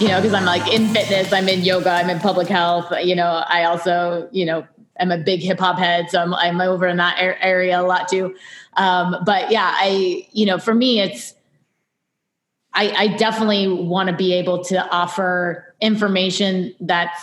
you know, because I'm like in fitness, I'm in yoga, I'm in public health, you know, I also, you know, I'm a big hip hop head. So I'm over in that area a lot too. But yeah, you know, for me, it's, I definitely want to be able to offer information that's,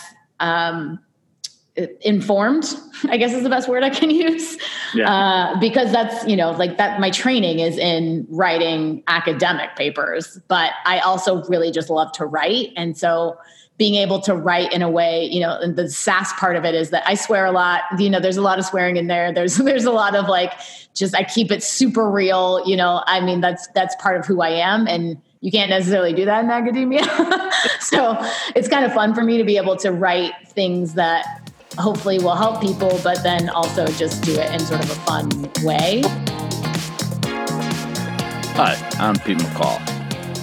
informed, I guess is the best word I can use. Yeah. Because that's, you know, like that, my training is in writing academic papers, but I also really just love to write. And so being able to write in a way, you know, and the sass part of it is that I swear a lot, you know, there's a lot of swearing in there. There's a lot of like, just, I keep it super real, you know, I mean, that's part of who I am. And you can't necessarily do that in academia. So it's kind of fun for me to be able to write things that hopefully will help people, but then also just do it in sort of a fun way. Hi, I'm Pete McCall,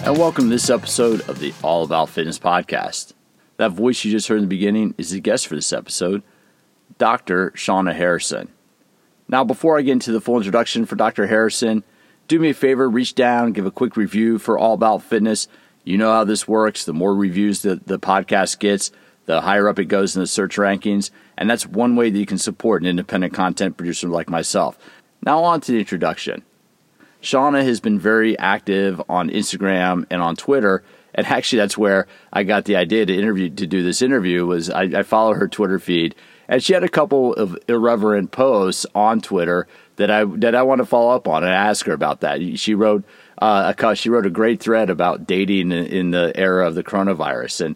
and welcome to this episode of the All About Fitness podcast. That voice you just heard in the beginning is the guest for this episode, Dr. Shauna Harrison. Now, before I get into the full introduction for Dr. Harrison, do me a favor, reach down, give a quick review for All About Fitness. You know how this works. The more reviews the podcast gets, the higher up it goes in the search rankings, and that's one way that you can support an independent content producer like myself. Now on to the introduction. Shauna has been very active on Instagram and on Twitter, and actually that's where I got the idea to do this interview was I follow her Twitter feed, and she had a couple of irreverent posts on Twitter that I want to follow up on and ask her about that. She wrote a great thread about dating in the era of the coronavirus, and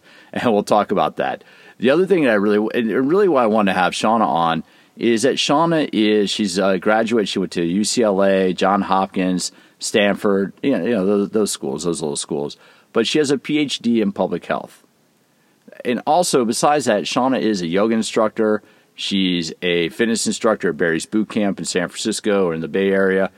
we'll talk about that. The other thing that I really why I want to have Shauna on is that she's a graduate. She went to UCLA, Johns Hopkins, Stanford, you know those little schools. But she has a Ph.D. in public health, and also besides that, Shauna is a yoga instructor. She's a fitness instructor at Barry's Boot Camp in San Francisco or in the Bay Area.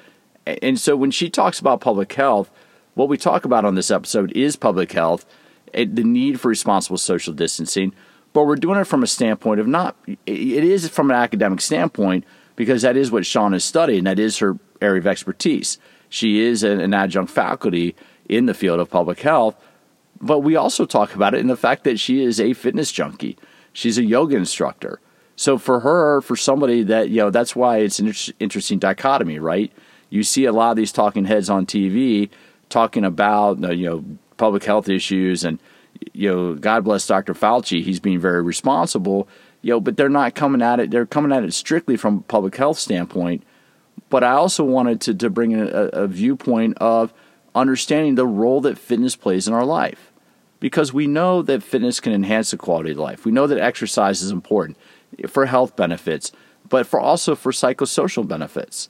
And so when she talks about public health, what we talk about on this episode is public health, the need for responsible social distancing, but we're doing it from a standpoint of it is from an academic standpoint, because that is what Shauna is studying. That is her area of expertise. She is an adjunct faculty in the field of public health, but we also talk about it in the fact that she is a fitness junkie. She's a yoga instructor. So for her, for somebody that, you know, that's why it's an interesting dichotomy, right? You see a lot of these talking heads on TV talking about, you know, public health issues and, you know, God bless Dr. Fauci. He's being very responsible, you know, but they're not coming at it. They're coming at it strictly from a public health standpoint. But I also wanted to bring in a viewpoint of understanding the role that fitness plays in our life, because we know that fitness can enhance the quality of life. We know that exercise is important for health benefits, but also for psychosocial benefits.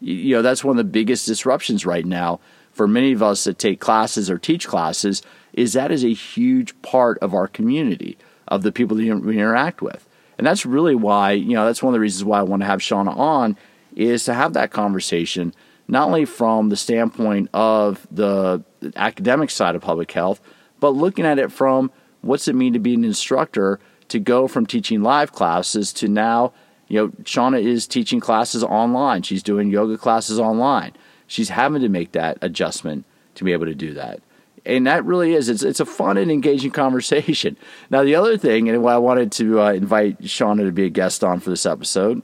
You know, that's one of the biggest disruptions right now for many of us that take classes or teach classes, is that is a huge part of our community, of the people that we interact with. And that's really why, you know, that's one of the reasons why I want to have Shauna on, is to have that conversation, not only from the standpoint of the academic side of public health, but looking at it from what's it mean to be an instructor, to go from teaching live classes to now, you know, Shauna is teaching classes online. She's doing yoga classes online. She's having to make that adjustment to be able to do that. And that really is, it's a fun and engaging conversation. Now, the other thing, and why I wanted to invite Shauna to be a guest on for this episode,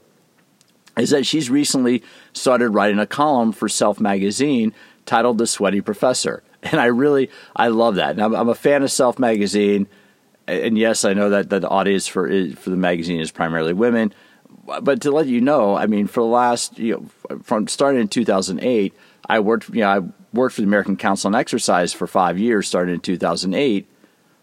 is that she's recently started writing a column for Self Magazine titled The Sweaty Professor. And I love that. And I'm a fan of Self Magazine. And yes, I know that the audience for the magazine is primarily women. But to let you know, I mean, for the last, you know, from starting in 2008, I worked for the American Council on Exercise for 5 years, starting in 2008.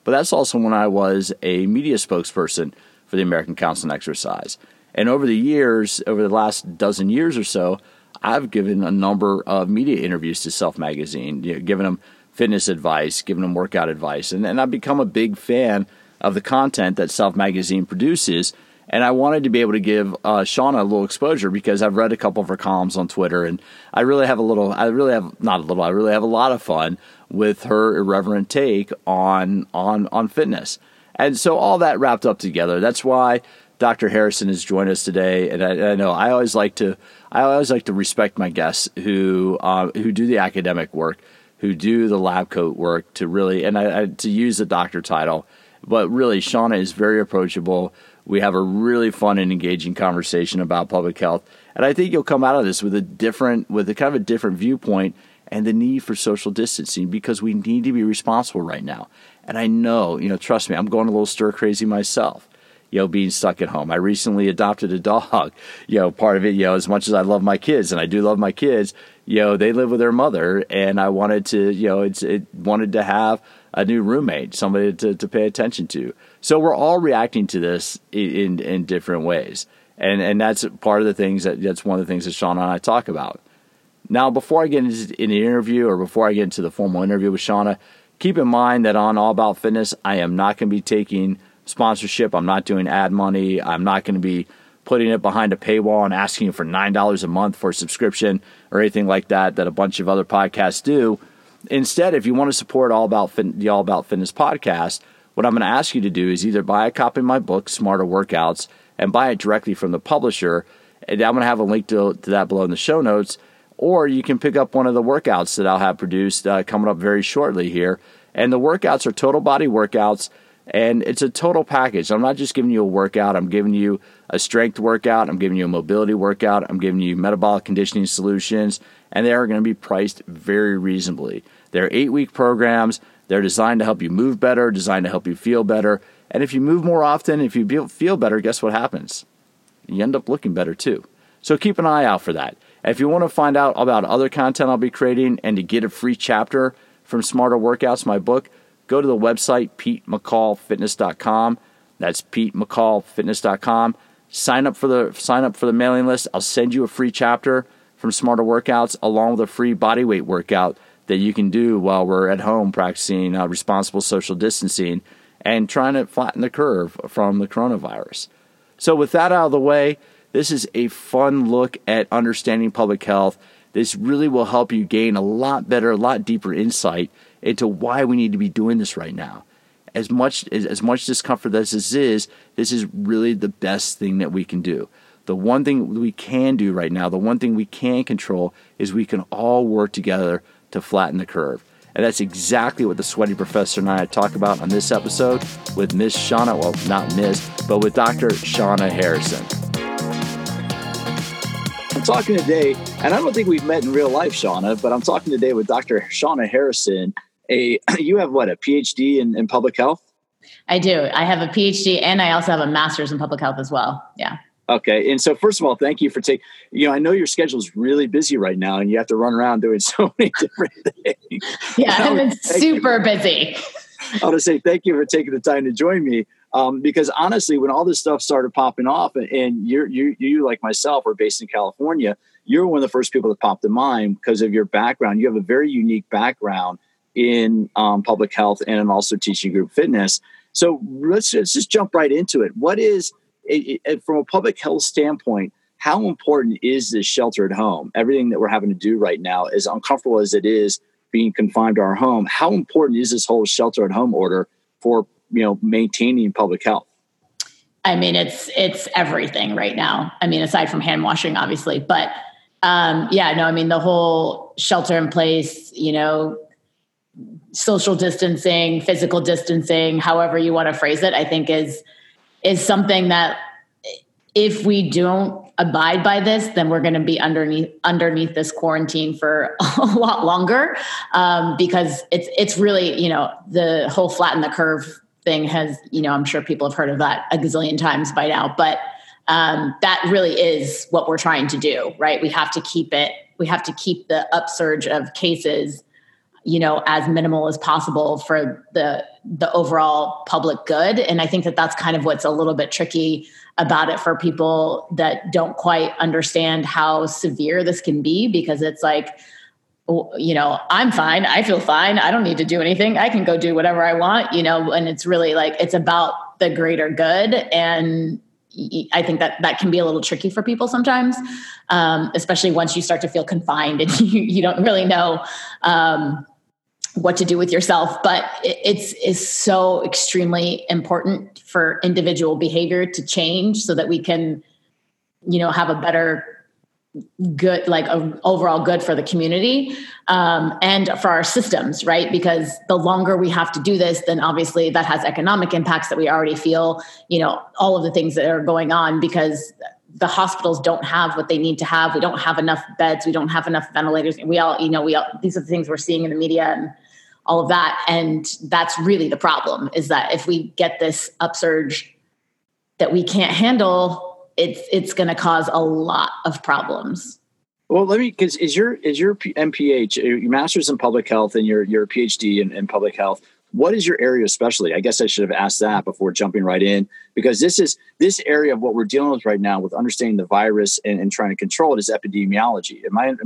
But that's also when I was a media spokesperson for the American Council on Exercise. And over the years, over the last dozen years or so, I've given a number of media interviews to Self Magazine, you know, giving them fitness advice, giving them workout advice. And I've become a big fan of the content that Self Magazine produces. And I wanted to be able to give Shauna a little exposure, because I've read a couple of her columns on Twitter, and I really have a lot of fun with her irreverent take on fitness. And so all that wrapped up together. That's why Dr. Harrison has joined us today. And I know I always like to respect my guests who do the academic work, who do the lab coat work to really, and I to use the doctor title, but really Shauna is very approachable. We have a really fun and engaging conversation about public health. And I think you'll come out of this with a kind of a different viewpoint and the need for social distancing, because we need to be responsible right now. And I know, trust me, I'm going a little stir crazy myself, being stuck at home. I recently adopted a dog, part of it, as much as I love my kids, and I do love my kids, they live with their mother, and I wanted to, wanted to have a new roommate, somebody to pay attention to. So we're all reacting to this in different ways. And that's part of the things that's one of the things that Shauna and I talk about. Now, before I get into the interview, or before I get into the formal interview with Shauna, keep in mind that on All About Fitness, I am not going to be taking sponsorship. I'm not doing ad money. I'm not going to be putting it behind a paywall and asking you for $9 a month for a subscription or anything like that a bunch of other podcasts do. Instead, if you want to support the All About Fitness podcast, what I'm going to ask you to do is either buy a copy of my book, Smarter Workouts, and buy it directly from the publisher. And I'm going to have a link to that below in the show notes. Or you can pick up one of the workouts that I'll have produced coming up very shortly here. And the workouts are total body workouts, and it's a total package. I'm not just giving you a workout. I'm giving you a strength workout. I'm giving you a mobility workout. I'm giving you metabolic conditioning solutions, and they are going to be priced very reasonably. They're 8-week programs. They're designed to help you move better, designed to help you feel better. And if you move more often, if you feel better, guess what happens? You end up looking better too. So keep an eye out for that. If you want to find out about other content I'll be creating and to get a free chapter from Smarter Workouts, my book, go to the website, PeteMcCallFitness.com. That's PeteMcCallFitness.com. Sign up for the mailing list. I'll send you a free chapter from Smarter Workouts along with a free bodyweight workout that you can do while we're at home practicing responsible social distancing and trying to flatten the curve from the coronavirus. So with that out of the way, this is a fun look at understanding public health. This really will help you gain a lot better, a lot deeper insight into why we need to be doing this right now. As much discomfort as this is really the best thing that we can do. The one thing we can do right now, the one thing we can control, is we can all work together to flatten the curve. And that's exactly what the Sweaty Professor and I talk about on this episode with with Dr. Shauna Harrison. I'm talking today, and I don't think we've met in real life, Shauna, but I'm talking today with Dr. Shauna Harrison. You have a Ph.D. in public health? I do. I have a Ph.D. and I also have a master's in public health as well. Yeah. Okay. And so first of all, thank you for I know your schedule is really busy right now and you have to run around doing so many different things. Yeah, I've been super busy. I want to say thank you for taking the time to join me. Because honestly, when all this stuff started popping off and you like myself are based in California, you're one of the first people that popped in mind because of your background. You have a very unique background in public health and also teaching group fitness. So let's just jump right into it. What is, from a public health standpoint, how important is this shelter at home? Everything that we're having to do right now, as uncomfortable as it is being confined to our home, how important is this whole shelter at home order for, maintaining public health? I mean, it's everything right now. I mean, aside from hand washing, obviously, but the whole shelter in place, social distancing, physical distancing, however you want to phrase it, I think is something that if we don't abide by this, then we're going to be underneath this quarantine for a lot longer, because it's really, the whole flatten the curve thing has, I'm sure people have heard of that a gazillion times by now, but that really is what we're trying to do, right? We have to keep it. We have to keep the upsurge of cases, as minimal as possible for the overall public good. And I think that's kind of what's a little bit tricky about it for people that don't quite understand how severe this can be, because it's like, I'm fine. I feel fine. I don't need to do anything. I can go do whatever I want, and it's really like, it's about the greater good. And I think that can be a little tricky for people sometimes, especially once you start to feel confined and you don't really know what to do with yourself. But it's so extremely important for individual behavior to change so that we can, have a better good, like overall good for the community and for our systems, right? Because the longer we have to do this, then obviously that has economic impacts that we already feel, you know, all of the things that are going on because the hospitals don't have what they need to have. We don't have enough beds. We don't have enough ventilators. We all, these are the things we're seeing in the media and all of that. And that's really the problem is that if we get this upsurge that we can't handle, it's going to cause a lot of problems. Well, because is your MPH, your master's in public health and your PhD in public health, what is your area of specialty? I guess I should have asked that before jumping right in, because this area of what we're dealing with right now with understanding the virus and trying to control it is epidemiology. Am I,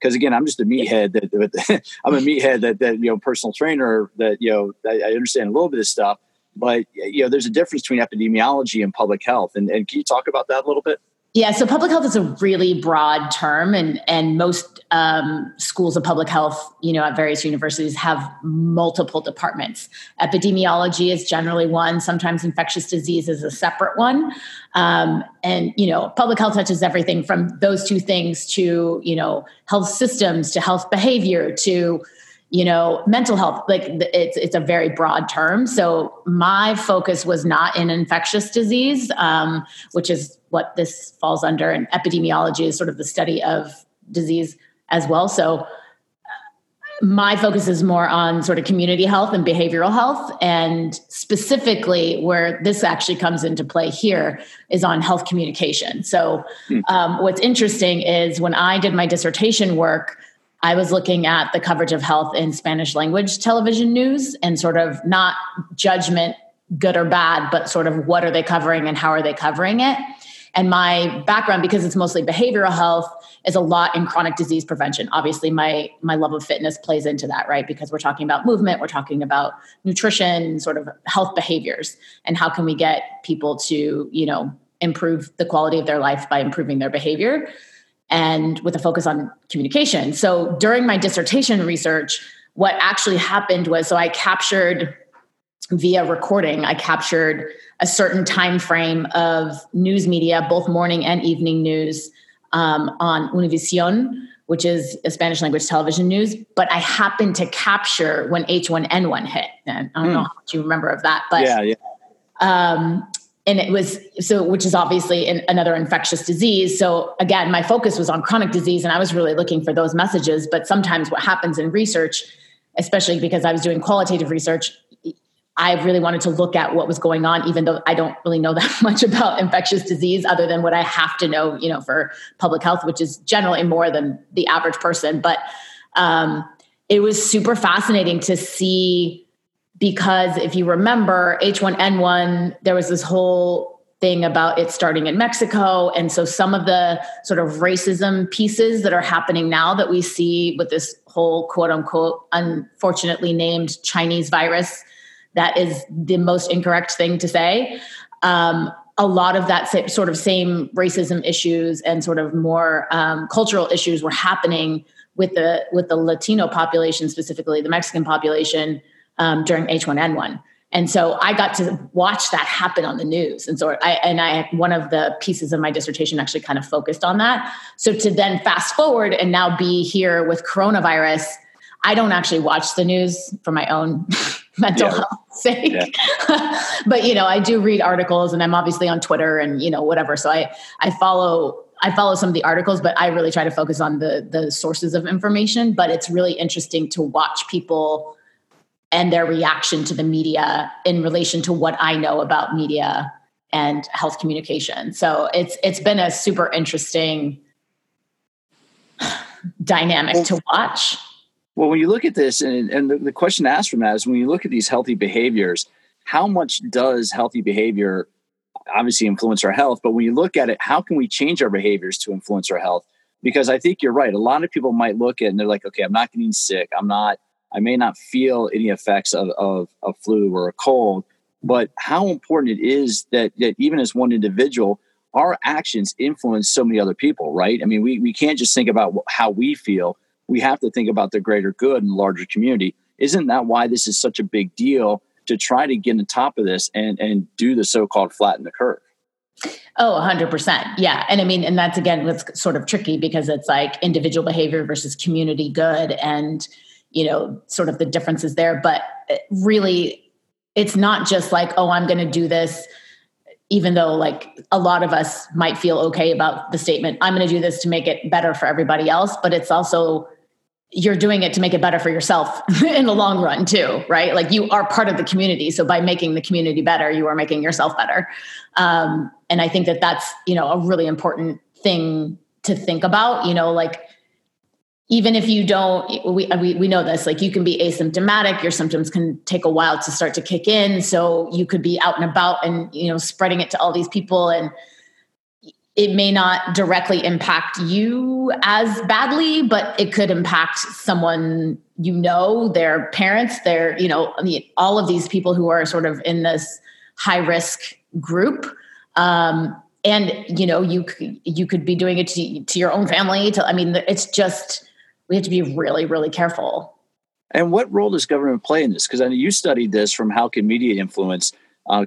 because again, I'm just a meathead that personal trainer that I understand a little bit of stuff. But, there's a difference between epidemiology and public health. And can you talk about that a little bit? Yeah. So public health is a really broad term. And most schools of public health, at various universities have multiple departments. Epidemiology is generally one. Sometimes infectious disease is a separate one. And public health touches everything from those two things to, health systems, to health behavior, to mental health. Like it's a very broad term. So my focus was not in infectious disease, which is what this falls under. And epidemiology is sort of the study of disease as well. So my focus is more on sort of community health and behavioral health. And specifically where this actually comes into play here is on health communication. So what's interesting is when I did my dissertation work, I was looking at the coverage of health in Spanish language television news and sort of not judgment, good or bad, but sort of what are they covering and how are they covering it? And my background, because it's mostly behavioral health, is a lot in chronic disease prevention. Obviously, my love of fitness plays into that, right? Because we're talking about movement, we're talking about nutrition, sort of health behaviors, and how can we get people to, improve the quality of their life by improving their behavior, and with a focus on communication. So during my dissertation research, what actually happened was, so I captured via recording, a certain time frame of news media, both morning and evening news on Univision, which is a Spanish language television news. But I happened to capture when H1N1 hit. And I don't know how much you remember of that, but yeah. And it was, so, which is obviously another infectious disease. So again, my focus was on chronic disease and I was really looking for those messages. But sometimes what happens in research, especially because I was doing qualitative research, I really wanted to look at what was going on, even though I don't really know that much about infectious disease other than what I have to know, for public health, which is generally more than the average person. But it was super fascinating to see. Because if you remember H1N1, there was this whole thing about it starting in Mexico. And so some of the sort of racism pieces that are happening now that we see with this whole quote unquote, unfortunately named Chinese virus, that is the most incorrect thing to say. A lot of that sort of same racism issues and sort of more cultural issues were happening with the Latino population, specifically the Mexican population, during H1N1. And so I got to watch that happen on the news. And so I one of the pieces of my dissertation actually kind of focused on that. So to then fast forward and now be here with coronavirus, I don't actually watch the news for my own mental health sake. Yeah. But, I do read articles and I'm obviously on Twitter and, whatever. So I follow some of the articles, but I really try to focus on the sources of information. But it's really interesting to watch people and their reaction to the media in relation to what I know about media and health communication. So it's been a super interesting dynamic to watch. Well, when you look at this, and the question to ask from that is, when you look at these healthy behaviors, how much does healthy behavior obviously influence our health? But when you look at it, how can we change our behaviors to influence our health? Because I think you're right. A lot of people might look at it and they're like, okay, I'm not getting sick. I may not feel any effects of a flu or a cold, but how important it is that even as one individual, our actions influence so many other people, right? I mean, we can't just think about how we feel. We have to think about the greater good and larger community. Isn't that why this is such a big deal, to try to get on top of this and do the so-called flatten the curve? Oh, 100%. Yeah. And I mean, and that's again, what's sort of tricky because it's like individual behavior versus community good and, you know, sort of the differences there. But really, it's not just like, oh, I'm going to do this, even though like a lot of us might feel okay about the statement, I'm going to do this to make it better for everybody else. But it's also, you're doing it to make it better for yourself in the long run too, right? Like you are part of the community. So by making the community better, you are making yourself better. And I think that that's, you know, a really important thing to think about, you know, like even if you don't, we know this, like you can be asymptomatic, your symptoms can take a while to start to kick in. So you could be out and about and, you know, spreading it to all these people, and it may not directly impact you as badly, but it could impact someone, you know, their parents, their, you know, I mean, all of these people who are sort of in this high risk group. And, you know, you could be doing it to your own family. I mean, it's just, we have to be really, really careful. And what role does government play in this? Because I know you studied this from how can media influence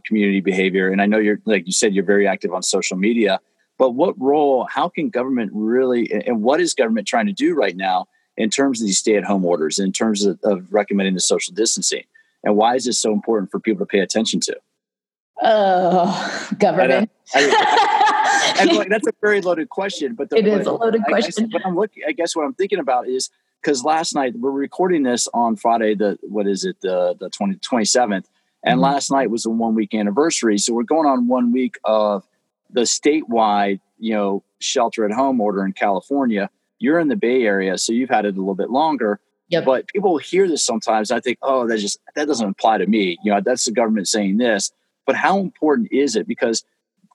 community behavior. And I know you're, like you said, you're very active on social media. But what role, how can government really, and what is government trying to do right now in terms of these stay-at-home orders, in terms of recommending the social distancing? And why is this so important for people to pay attention to? Oh, government. I that's a very loaded question. But it is a loaded question. I guess what I'm thinking about is, because last night, we're recording this on Friday, the 27th. And last night was the 1 week anniversary. So we're going on 1 week of the statewide, you know, shelter at home order in California. You're in the Bay Area, so you've had it a little bit longer. Yep. But people hear this sometimes. I think, oh, that doesn't apply to me. You know, that's the government saying this. But how important is it? Because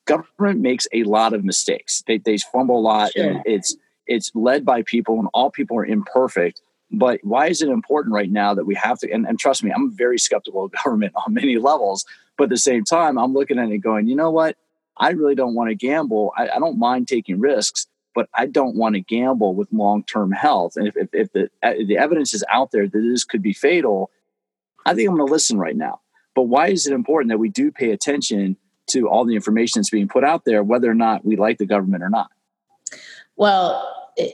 government makes a lot of mistakes. They fumble a lot, sure. And it's led by people, and all people are imperfect. But why is it important right now that we have to? And trust me, I'm very skeptical of government on many levels. But at the same time, I'm looking at it going, you know what? I really don't want to gamble. I don't mind taking risks, but I don't want to gamble with long-term health. And if the evidence is out there that this could be fatal, I think I'm going to listen right now. But why is it important that we do pay attention to all the information that's being put out there, whether or not we like the government or not? Well,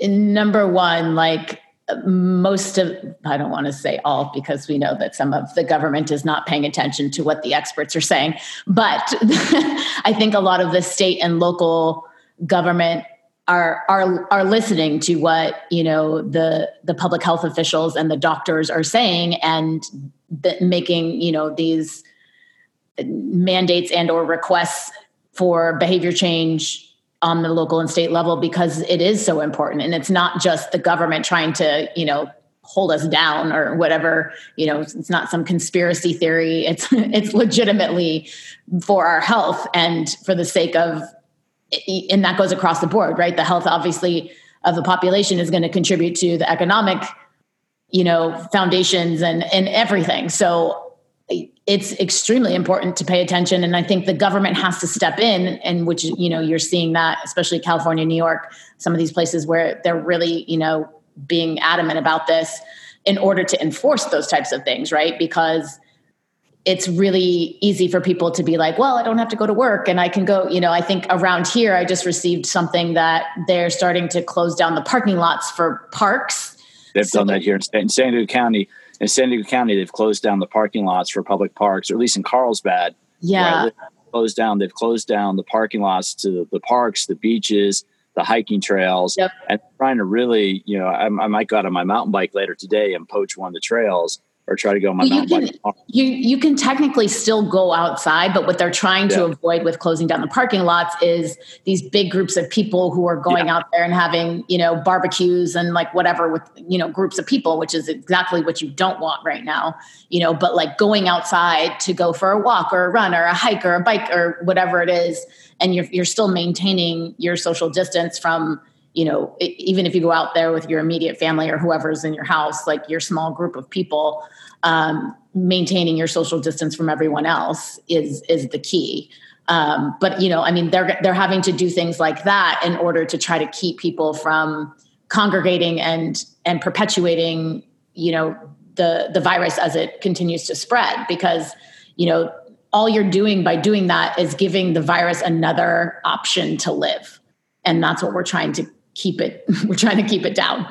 number one, like most of, I don't want to say all, because we know that some of the government is not paying attention to what the experts are saying, but I think a lot of the state and local government are listening to what, you know, the public health officials and the doctors are saying, and making, you know, these mandates and or requests for behavior change on the local and state level, because it is so important. And it's not just the government trying to, you know, hold us down or whatever, you know, it's not some conspiracy theory. It's legitimately for our health and for the sake of, and that goes across the board, right? The health obviously of the population is going to contribute to the economic, you know, foundations and everything. So it's extremely important to pay attention. And I think the government has to step in, and which, you know, you're seeing that, especially California, New York, some of these places where they're really, you know, being adamant about this in order to enforce those types of things, right? Because it's really easy for people to be like, well, I don't have to go to work and I can go, you know. I think around here, I just received something that they're starting to close down the parking lots for parks. They've done that here in San Diego County. In San Diego County, they've closed down the parking lots for public parks, or at least in Carlsbad. Yeah. They've closed down the parking lots to the parks, the beaches, the hiking trails. Yep. And trying to really, you know, I might go out on my mountain bike later today and poach one of the trails, or try to go on my mountain bike. You can technically still go outside, but what they're trying to avoid with closing down the parking lots is these big groups of people who are going out there and having, you know, barbecues and like whatever with, you know, groups of people, which is exactly what you don't want right now, you know. But like going outside to go for a walk or a run or a hike or a bike or whatever it is, and you're still maintaining your social distance from, you know, even if you go out there with your immediate family or whoever's in your house, like your small group of people, maintaining your social distance from everyone else is the key. But, you know, I mean, they're having to do things like that in order to try to keep people from congregating and perpetuating, you know, the virus as it continues to spread. Because, you know, all you're doing by doing that is giving the virus another option to live. And that's what we're trying to keep it. We're trying to keep it down.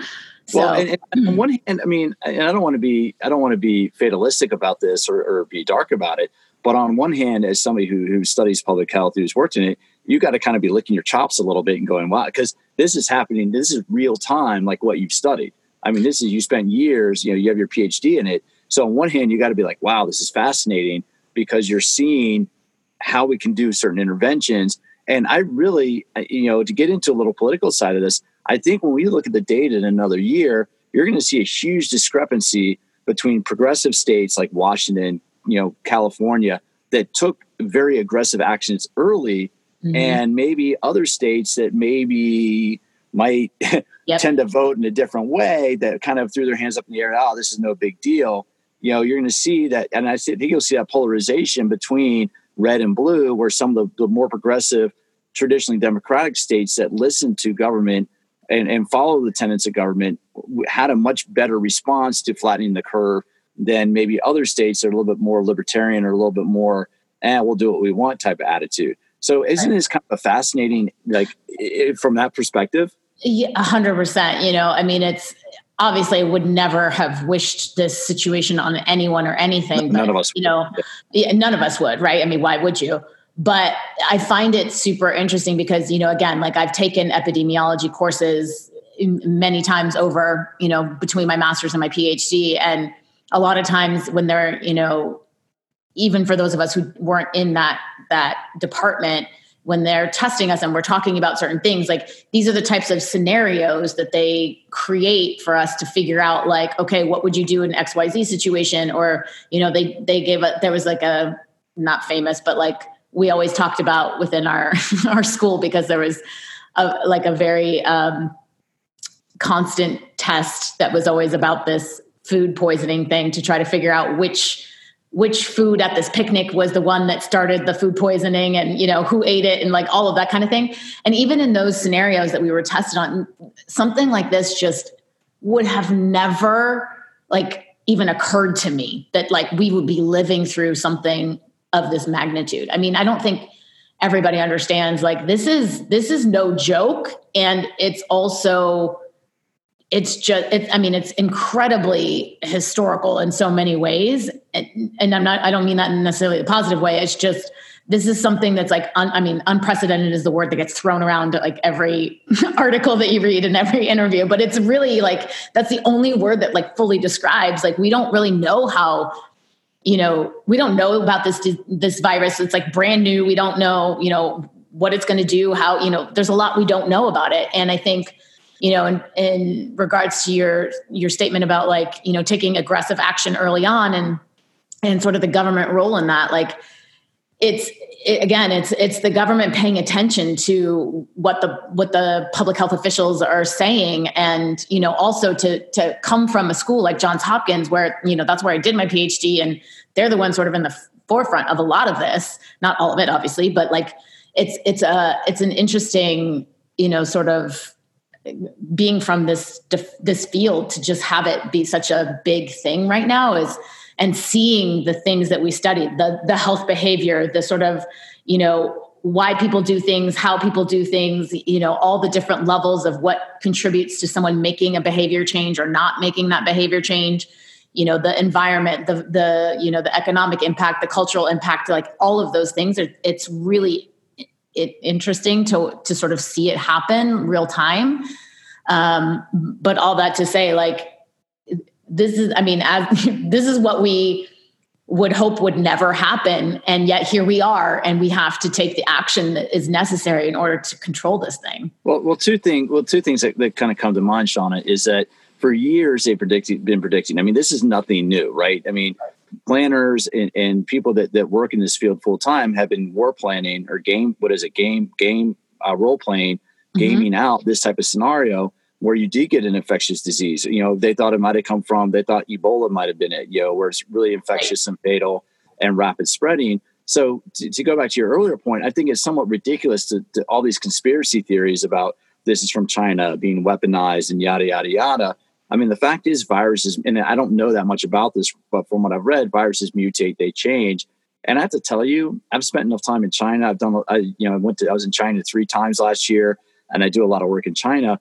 So, well, and on one hand, I mean, and I don't want to be fatalistic about this or be dark about it. But on one hand, as somebody who studies public health, who's worked in it, you got to kind of be licking your chops a little bit and going, wow, because this is happening. This is real time, like what you've studied. I mean, this is, you spent years, you have your Ph.D. in it. So on one hand, you got to be like, wow, this is fascinating because you're seeing how we can do certain interventions. And I really, to get into a little political side of this, I think when we look at the data in another year, you're going to see a huge discrepancy between progressive states like Washington, California, that took very aggressive actions early, mm-hmm. and maybe other states that maybe might tend to vote in a different way, that kind of threw their hands up in the air. Oh, this is no big deal. You're going to see that. And I think you'll see that polarization between red and blue, where some of the more progressive, traditionally democratic states that listen to government and follow the tenets of government had a much better response to flattening the curve than maybe other states that are a little bit more libertarian or a little bit more, we'll do what we want type of attitude. So isn't this kind of a fascinating, from that perspective? 100%. I mean, it's obviously I would never have wished this situation on anyone or anything. None of us would. None of us would, right? I mean, why would you? But I find it super interesting because, again, I've taken epidemiology courses many times over, between my master's and my PhD. And a lot of times when they're, even for those of us who weren't in that department, when they're testing us and we're talking about certain things, these are the types of scenarios that they create for us to figure out, okay, what would you do in XYZ situation? Or, they gave a, there was a, not famous, but we always talked about within our school, because there was a very constant test that was always about this food poisoning thing to try to figure out which food at this picnic was the one that started the food poisoning and, who ate it and all of that kind of thing. And even in those scenarios that we were tested on, something like this just would have never even occurred to me that we would be living through something of this magnitude. I mean, I don't think everybody understands this is no joke. And it's also, it's incredibly historical in so many ways. And I don't mean that in necessarily a positive way. It's just, this is something that's unprecedented is the word that gets thrown around every article that you read and every interview, but it's really that's the only word that fully describes, we don't really know how, we don't know about this virus. It's brand new. We don't know, what it's going to do, how, there's a lot we don't know about it. And I think, in regards to your statement about taking aggressive action early on and sort of the government role in that, it's the government paying attention to what the public health officials are saying. And, also to come from a school like Johns Hopkins, where, that's where I did my PhD, and they're the ones sort of in the forefront of a lot of this, not all of it, obviously, but it's an interesting, sort of, being from this field to just have it be such a big thing right now and seeing the things that we studied, the health behavior, the sort of, why people do things, how people do things, all the different levels of what contributes to someone making a behavior change or not making that behavior change, the environment, the economic impact, the cultural impact, all of those things it's really interesting to sort of see it happen real time. But all that to say, this is what we would hope would never happen. And yet here we are, and we have to take the action that is necessary in order to control this thing. Well, two things that kind of come to mind, Shauna, is that for years they've been predicting. I mean, this is nothing new, right? I mean, planners and people that work in this field full time have been war planning or role playing, gaming mm-hmm. out this type of scenario where you do get an infectious disease. They thought it might have come from, they thought Ebola might have been it, where it's really infectious right. and fatal and rapid spreading. So to go back to your earlier point, I think it's somewhat ridiculous to all these conspiracy theories about this is from China being weaponized and yada, yada, yada. I mean, the fact is viruses, and I don't know that much about this, but from what I've read, viruses mutate, they change. And I have to tell you, I've spent enough time in China. I've done, I was in China 3 times last year, and I do a lot of work in China.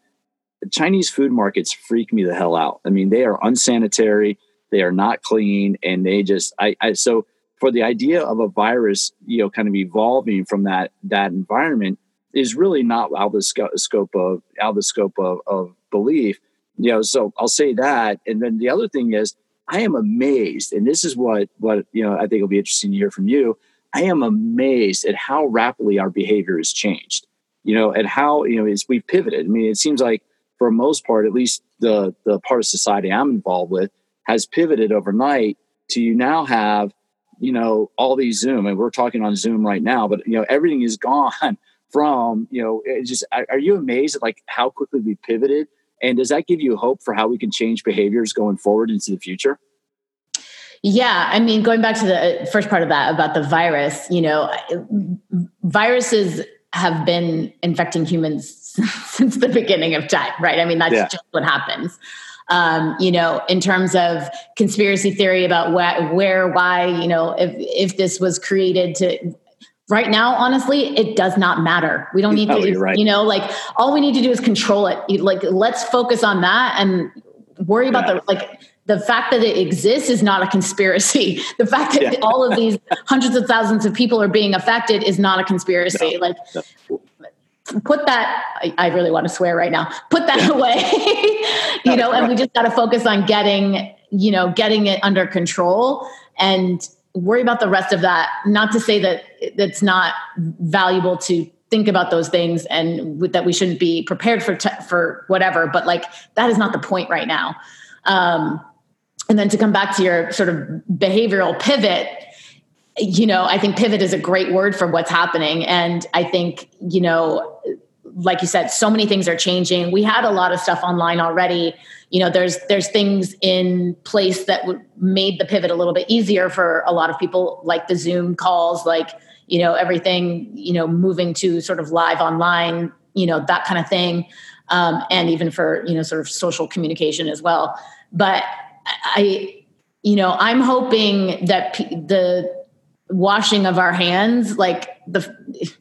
The Chinese food markets freak me the hell out. I mean, they are unsanitary. They are not clean. And they just, so for the idea of a virus, kind of evolving from that environment is really not out of the scope of belief. So I'll say that. And then the other thing is, I am amazed, and this is what I think will be interesting to hear from you. I am amazed at how rapidly our behavior has changed, and how, we've pivoted. I mean, it seems like for the most part, at least the part of society I'm involved with has pivoted overnight to you now have, all these Zoom, and we're talking on Zoom right now, but, everything is gone from, are you amazed at like how quickly we pivoted? And does that give you hope for how we can change behaviors going forward into the future? Yeah. I mean, going back to the first part of that, about the virus, viruses have been infecting humans since the beginning of time, right? I mean, that's just what happens. In terms of conspiracy theory about why, if this was created to... Right now, honestly, it does not matter. We don't need to, all we need to do is control it. Let's focus on that and worry about the fact that it exists is not a conspiracy. The fact that all of these hundreds of thousands of people are being affected is not a conspiracy. Put that, I really want to swear right now, put that away, and we just got to focus on getting it under control and worry about the rest of that. Not to say that it's not valuable to think about those things and that we shouldn't be prepared for whatever, but that is not the point right now. And then to come back to your sort of behavioral pivot, I think pivot is a great word for what's happening. And I think, like you said, so many things are changing. We had a lot of stuff online already. There's things in place that made the pivot a little bit easier for a lot of people, like the Zoom calls, everything, moving to sort of live online, that kind of thing. And even for, sort of social communication as well. But I'm hoping that the washing of our hands, that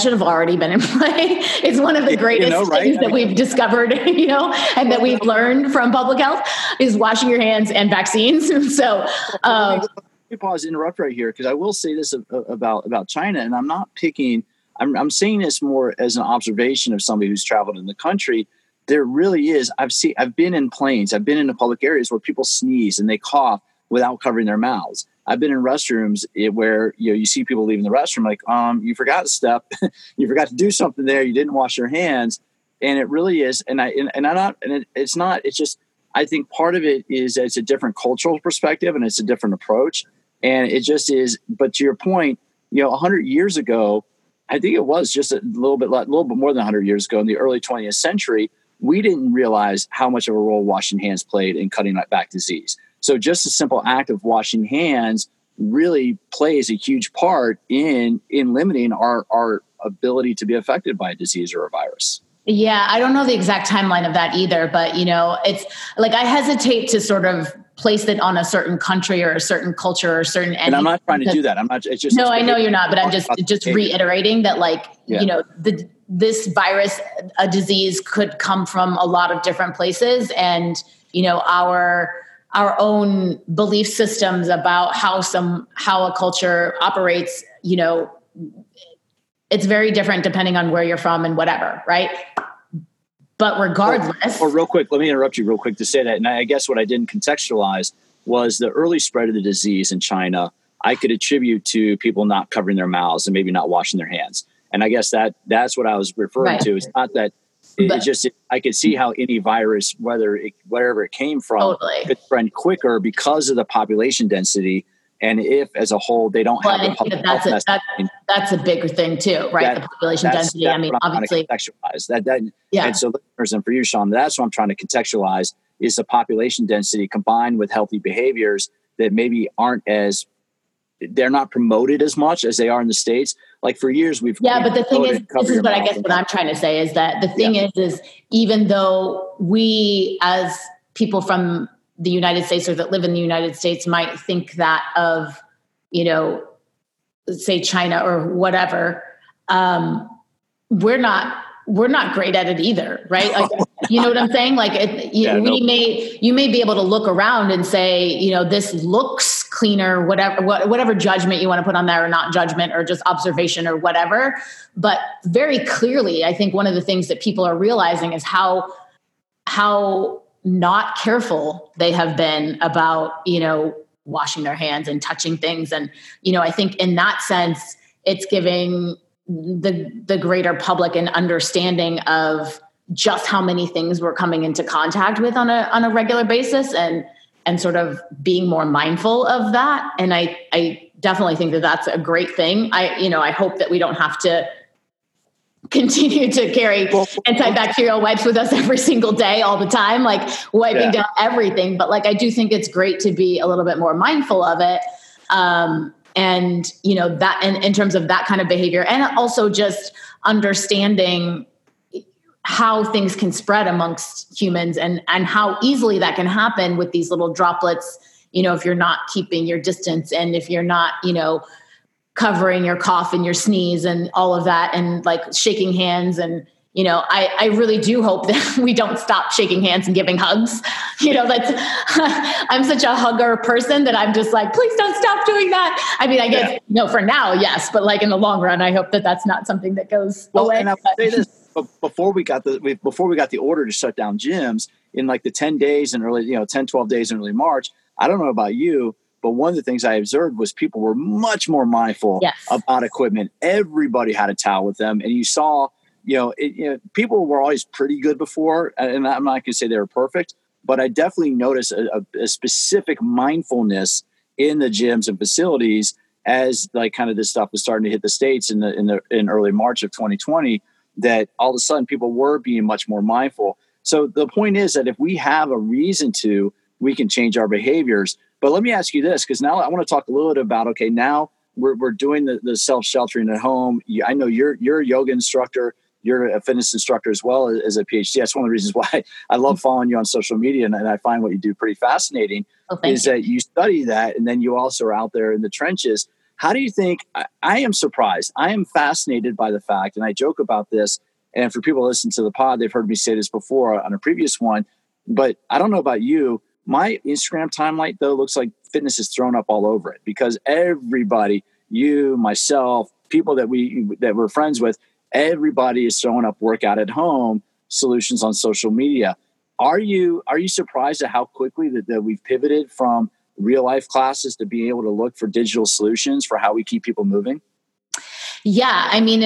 should have already been in play. It's one of the greatest things that we've discovered, and that we've learned from public health is washing your hands and vaccines. So, let me pause, interrupt right here, because I will say this about China, and I'm not picking. I'm saying this more as an observation of somebody who's traveled in the country. There really is. I've been in planes. I've been in the public areas where people sneeze and they cough without covering their mouths. I've been in restrooms where you see people leaving the restroom like, you forgot to step, you forgot to do something there, you didn't wash your hands, and it really is. I think part of it is it's a different cultural perspective and it's a different approach, and it just is. But to your point, 100 years ago, I think it was just a little bit more than 100 years ago in the early 20th century, we didn't realize how much of a role washing hands played in cutting back disease. So just a simple act of washing hands really plays a huge part in limiting our ability to be affected by a disease or a virus. Yeah, I don't know the exact timeline of that either, but it's like I hesitate to sort of place it on a certain country or a certain culture or a certain entity. And I'm not trying to do that. I'm not. It's just I know you're not, but I'm just reiterating that this virus, a disease, could come from a lot of different places, and our own belief systems about how a culture operates, it's very different depending on where you're from and whatever, right? But regardless... Or real quick, let me interrupt you real quick to say that. And I guess what I didn't contextualize was the early spread of the disease in China, I could attribute to people not covering their mouths and maybe not washing their hands. And I guess that's what I was referring to. It's not that... I could see how any virus, wherever it came from, could spread quicker because of the population density. And if, as a whole, they don't have the public health message, that's a bigger thing too, right? The population density. That's obviously, contextualize that. Yeah. And so, listeners, and for you, Shauna, that's what I'm trying to contextualize: is the population density combined with healthy behaviors that maybe they're not promoted as much as they are in the States. Like for years we've... Yeah, but the thing is, this is what I guess what I'm trying to say is that the thing is even though we as people from the United States or that live in the United States might think that of, say China or whatever, we're not great at it either. Right. Like, you know what I'm saying? Like you may be able to look around and say, you know, this looks cleaner, whatever judgment you want to put on that, or not judgment, or just observation or whatever. But very clearly, I think one of the things that people are realizing is how not careful they have been about, you know, washing their hands and touching things. And, you know, I think in that sense, it's giving the greater public an understanding of just how many things we're coming into contact with on a regular basis, and sort of being more mindful of that. And I definitely think that that's a great thing. I hope that we don't have to continue to carry antibacterial wipes with us every single day, all the time, like wiping down everything. But like, I do think it's great to be a little bit more mindful of it. And you know, that in terms of that kind of behavior, and also just understanding how things can spread amongst humans, and how easily that can happen with these little droplets, you know, if you're not keeping your distance, and if you're not, you know, covering your cough and your sneeze and all of that, and like shaking hands. And, you know, I really do hope that we don't stop shaking hands and giving hugs. You know, that's, I'm such a hugger person that I'm just like, please don't stop doing that. I mean, I guess, no, for now, yes. But like in the long run, I hope that that's not something that goes away. And I would say this, before we got the order to shut down gyms in like the 10 days in early, you know, 10, 12 days in early March, I don't know about you, but one of the things I observed was people were much more mindful about equipment. Everybody had a towel with them. And you saw, people were always pretty good before. And I'm not going to say they were perfect, but I definitely noticed a specific mindfulness in the gyms and facilities as like kind of this stuff was starting to hit the States in early March of 2020, that all of a sudden people were being much more mindful. So the point is that if we have a reason to, we can change our behaviors. But let me ask you this, because now I want to talk a little bit about, okay, now we're doing the self-sheltering at home. I know you're a yoga instructor. You're a fitness instructor as well as a Ph.D. That's one of the reasons why I love following you on social media, and I find what you do pretty fascinating, that you study that, and then you also are out there in the trenches. How do you think, I am surprised, I am fascinated by the fact, and I joke about this, and for people who listen to the pod, they've heard me say this before on a previous one, but I don't know about you, my Instagram timeline, though, looks like fitness is thrown up all over it, because everybody, you, myself, people that we're friends with, everybody is throwing up workout at home solutions on social media. Are you surprised at how quickly that we've pivoted from real life classes to being able to look for digital solutions for how we keep people moving? Yeah. I mean,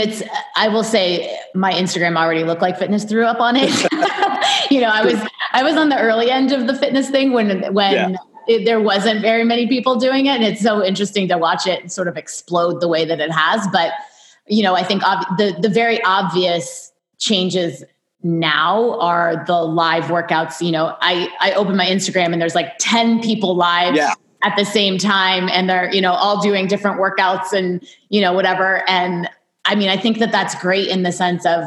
I will say my Instagram already looked like fitness threw up on it. You know, I was on the early end of the fitness thing when there wasn't very many people doing it. And it's so interesting to watch it sort of explode the way that it has. But, you know, I think the very obvious changes now are the live workouts. You know, I open my Instagram and there's like 10 people live at the same time, and they're, you know, all doing different workouts and, you know, whatever. And I mean, I think that that's great in the sense of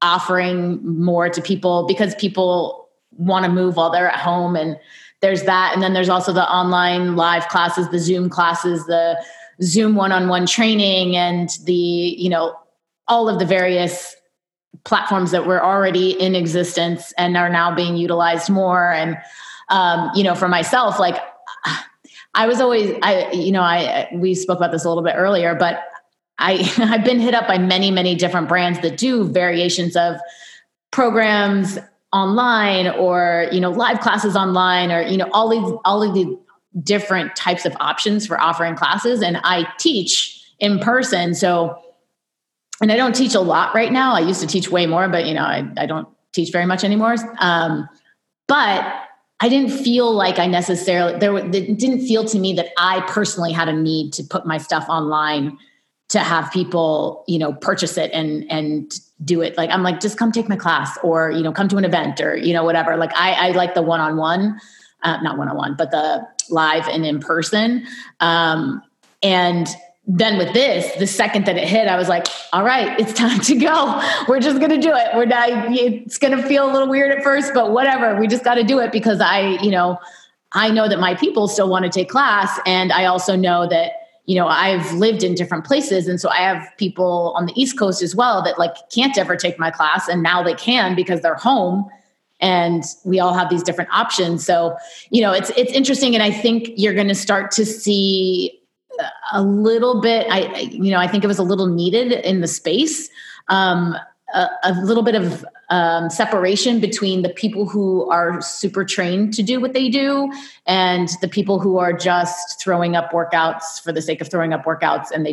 offering more to people, because people want to move while they're at home. And there's that. And then there's also the online live classes, the Zoom classes, the Zoom one-on-one training, and the, you know, all of the various platforms that were already in existence and are now being utilized more. And, you know, for myself, like I was always, we spoke about this a little bit earlier, but I've been hit up by many, many different brands that do variations of programs online, or, you know, live classes online, or, you know, all of the different types of options for offering classes. And I teach in person. So, and I don't teach a lot right now. I used to teach way more, but, you know, I don't teach very much anymore. But I didn't feel like I necessarily, it didn't feel to me that I personally had a need to put my stuff online to have people, you know, purchase it and do it. Like, I'm like, just come take my class, or, you know, come to an event, or, you know, whatever. Like I like the one-on-one, not one-on-one, but the live and in person. And then with this, the second that it hit, I was like, all right, it's time to go. We're just going to do it. It's going to feel a little weird at first, but whatever, we just got to do it, because I know that my people still want to take class. And I also know that, you know, I've lived in different places. And so I have people on the East Coast as well that like can't ever take my class. And now they can because they're home and we all have these different options. So, you know, it's interesting. And I think you're going to start to see a little bit, I think it was a little needed in the space, a little bit of separation between the people who are super trained to do what they do and the people who are just throwing up workouts for the sake of throwing up workouts, and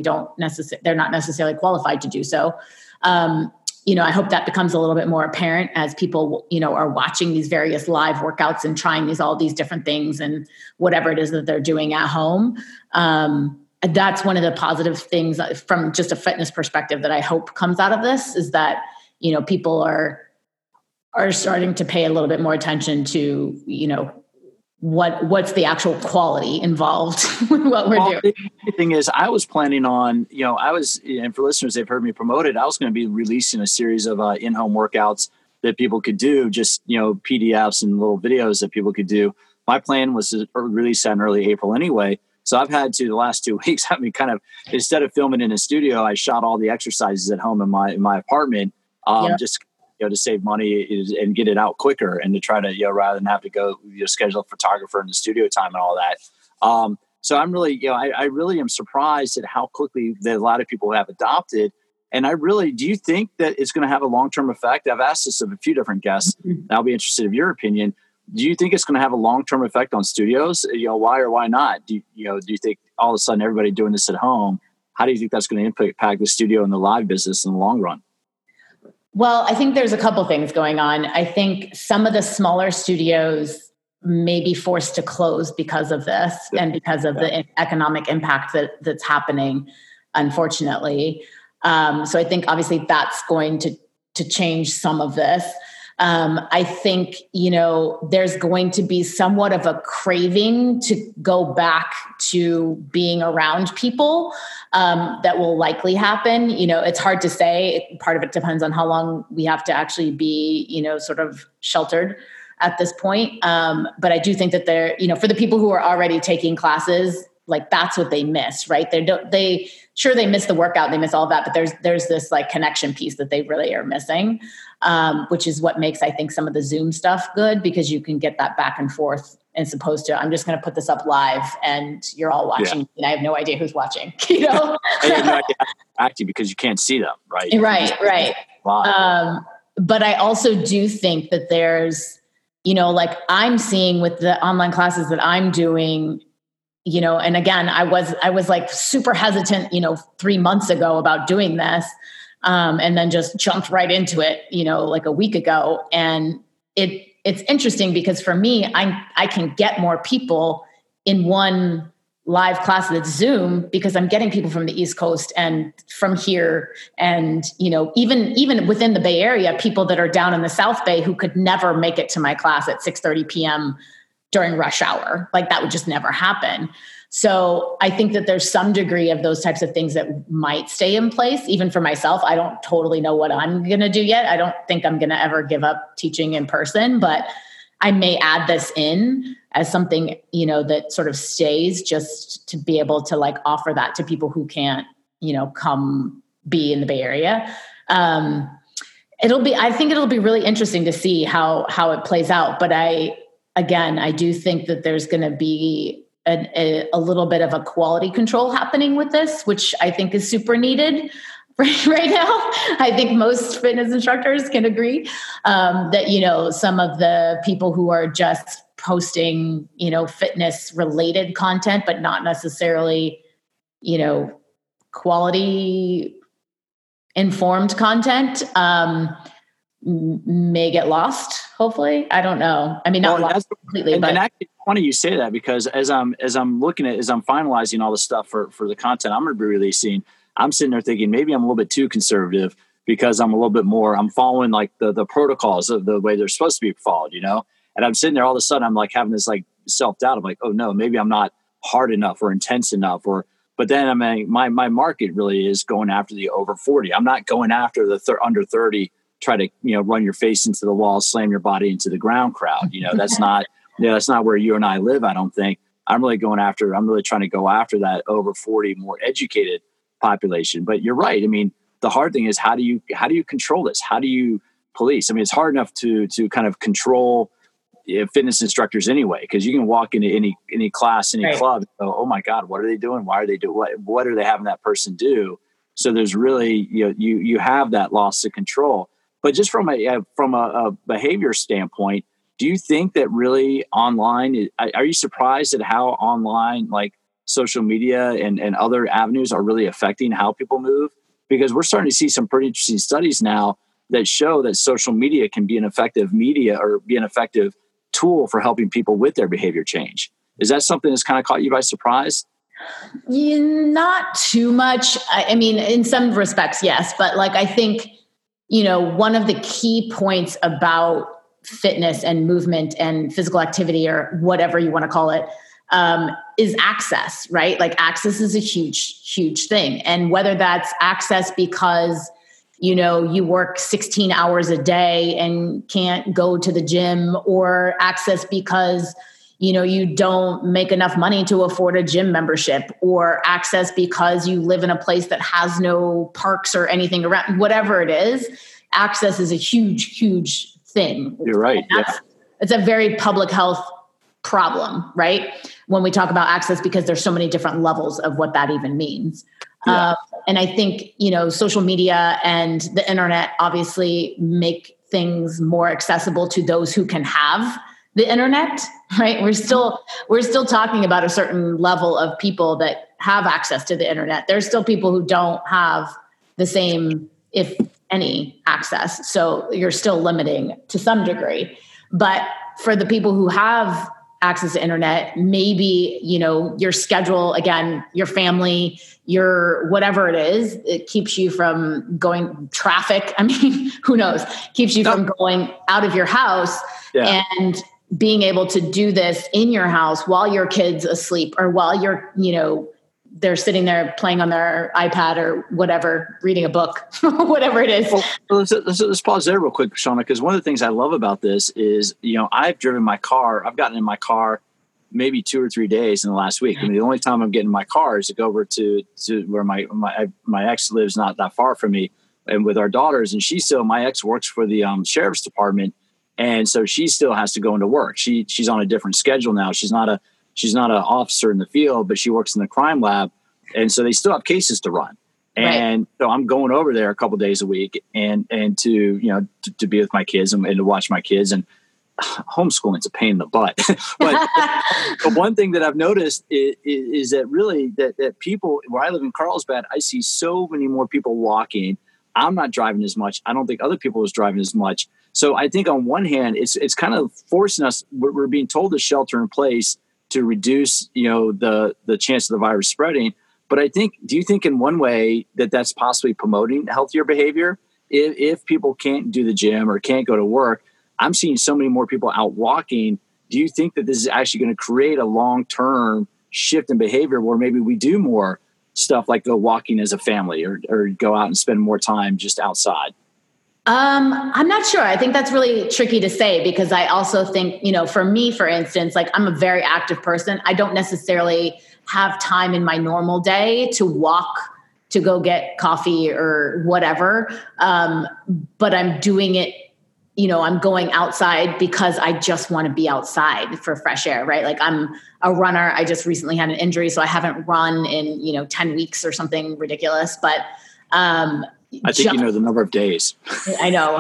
they're not necessarily qualified to do so. I hope that becomes a little bit more apparent as people, you know, are watching these various live workouts and trying all these different things and whatever it is that they're doing at home. That's one of the positive things from just a fitness perspective that I hope comes out of this, is that, you know, people are starting to pay a little bit more attention to, you know, what's the actual quality involved with what we're doing. The thing is, I was planning on, you know, and for listeners, they've heard me promote it, I was going to be releasing a series of in-home workouts that people could do, just, you know, PDFs and little videos that people could do. My plan was to release that in early April anyway. So I've had to, the last 2 weeks, I mean, kind of, instead of filming in a studio, I shot all the exercises at home in my apartment, just, you know, to save money and get it out quicker, and to try to, you know, rather than have to go, you know, schedule a photographer in the studio time and all that. So I'm really, you know, I really am surprised at how quickly that a lot of people have adopted. And I really, do you think that it's going to have a long-term effect? I've asked this of a few different guests. Mm-hmm. I'll be interested in your opinion. Do you think it's going to have a long-term effect on studios? You know, why or why not? Do you think all of a sudden everybody doing this at home, how do you think that's going to impact the studio and the live business in the long run? Well, I think there's a couple things going on. I think some of the smaller studios may be forced to close because of this and because of the economic impact that's happening, unfortunately. So I think obviously that's going to change some of this. I think, you know, there's going to be somewhat of a craving to go back to being around people, that will likely happen. You know, it's hard to say. Part of it depends on how long we have to actually be, you know, sort of sheltered at this point. But I do think that they're, you know, for the people who are already taking classes, like that's what they miss, right? They miss the workout, they miss all of that, but there's this like connection piece that they really are missing, which is what makes, I think, some of the Zoom stuff good, because you can get that back and forth as opposed to, I'm just going to put this up live and you're all watching. Yeah. And I have no idea who's watching, you know? Actually, because you can't see them, right? Right. But I also do think that there's, you know, like I'm seeing with the online classes that I'm doing, you know, and again, I was like super hesitant, you know, 3 months ago about doing this, and then just jumped right into it, you know, like a week ago. And it's interesting because for me, I can get more people in one live class that's Zoom, because I'm getting people from the East Coast and from here, and, you know, even within the Bay Area, people that are down in the South Bay who could never make it to my class at 6:30 p.m. during rush hour. Like that would just never happen. So I think that there's some degree of those types of things that might stay in place. Even for myself, I don't totally know what I'm going to do yet. I don't think I'm going to ever give up teaching in person, but I may add this in as something, you know, that sort of stays, just to be able to like offer that to people who can't, you know, come be in the Bay Area. I think it'll be really interesting to see how it plays out. But I do think that there's going to be a little bit of a quality control happening with this, which I think is super needed right now. I think most fitness instructors can agree that, you know, some of the people who are just posting, you know, fitness related content, but not necessarily, you know, quality informed content, may get lost. Hopefully, I don't know. I mean, not lost completely. And actually, it's funny you say that, because as I'm finalizing all the stuff for the content I'm going to be releasing, I'm sitting there thinking maybe I'm a little bit too conservative, because I'm a little bit more. I'm following like the protocols of the way they're supposed to be followed, you know. And I'm sitting there all of a sudden, I'm like having this like self doubt. I'm like, oh no, maybe I'm not hard enough or intense enough, or. But then I mean, my market really is going after the over 40. I'm not going after the under 30. Try to, you know, run your face into the wall, slam your body into the ground crowd. You know, that's not where you and I live, I don't think. I'm really trying to go after that over 40, more educated population. But you're right. I mean, the hard thing is how do you control this? How do you police? I mean, it's hard enough to kind of control fitness instructors anyway, because you can walk into any class, any right. club, and go, oh my God, what are they doing? Why are they doing? What are they having that person do? So there's really, you know, you have that loss of control. But just from a behavior standpoint, do you think that really online, are you surprised at how online, like social media and other avenues are really affecting how people move? Because we're starting to see some pretty interesting studies now that show that social media can be an effective media or be an effective tool for helping people with their behavior change. Is that something that's kind of caught you by surprise? Not too much. I mean, in some respects, yes. But like, I think, you know, one of the key points about fitness and movement and physical activity, or whatever you want to call it, is access, right? Like access is a huge, huge thing. And whether that's access because, you know, you work 16 hours a day and can't go to the gym, or access because, you know, you don't make enough money to afford a gym membership, or access because you live in a place that has no parks or anything around, whatever it is, access is a huge, huge thing. You're right. Yeah. It's a very public health problem, right? When we talk about access, because there's so many different levels of what that even means. Yeah. And I think, you know, social media and the internet obviously make things more accessible to those who can have the internet, right? We're still talking about a certain level of people that have access to the internet. There's still people who don't have the same, if any, access. So you're still limiting to some degree. But for the people who have access to internet, maybe, you know, your schedule, again, your family, your whatever it is, it keeps you from going traffic. I mean, who knows? Keeps you from going out of your house. Yeah. And being able to do this in your house while your kid's asleep, or while you're, you know, they're sitting there playing on their iPad or whatever, reading a book, whatever it is. Well, let's pause there real quick, Shauna, because one of the things I love about this is, you know, I've gotten in my car maybe 2 or 3 days in the last week. I mean, the only time I'm getting in my car is to go over to where my ex lives, not that far from me, and with our daughters. And my ex works for the sheriff's department. And so she still has to go into work. She's on a different schedule now. She's not an officer in the field, but she works in the crime lab. And so they still have cases to run. And so I'm going over there a couple of days a week and to, you know, to be with my kids and to watch my kids. And homeschooling's a pain in the butt. but one thing that I've noticed is that really that people, where I live in Carlsbad, I see so many more people walking. I'm not driving as much. I don't think other people was driving as much. So I think on one hand, it's kind of forcing us, we're being told to shelter in place to reduce, you know, the chance of the virus spreading. But I think, do you think in one way that that's possibly promoting healthier behavior? If people can't do the gym or can't go to work, I'm seeing so many more people out walking. Do you think that this is actually going to create a long-term shift in behavior where maybe we do more stuff like go walking as a family or go out and spend more time just outside? I'm not sure. I think that's really tricky to say, because I also think, you know, for me, for instance, like I'm a very active person. I don't necessarily have time in my normal day to walk, to go get coffee or whatever. But I'm doing it, you know, I'm going outside because I just want to be outside for fresh air, right? Like I'm a runner. I just recently had an injury, so I haven't run in, you know, 10 weeks or something ridiculous. But, I think you know the number of days. I know.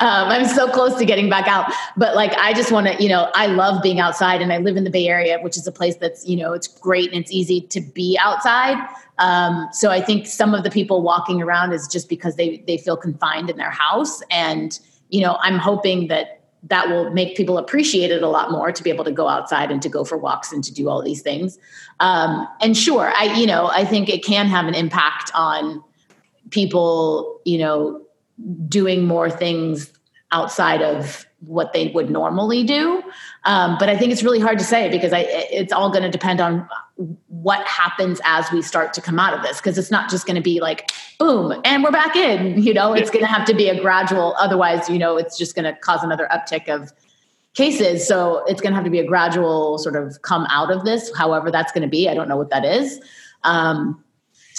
I'm so close to getting back out. But like, I just want to, you know, I love being outside, and I live in the Bay Area, which is a place that's, you know, it's great and it's easy to be outside. So I think some of the people walking around is just because they feel confined in their house. And, you know, I'm hoping that will make people appreciate it a lot more, to be able to go outside and to go for walks and to do all these things. And sure, I think it can have an impact on people, you know, doing more things outside of what they would normally do. But I think it's really hard to say, because it's all going to depend on what happens as we start to come out of this. Because it's not just going to be like, boom, and we're back in, you know, it's going to have to be a gradual, otherwise, you know, it's just going to cause another uptick of cases. So it's going to have to be a gradual sort of come out of this, however that's going to be. I don't know what that is.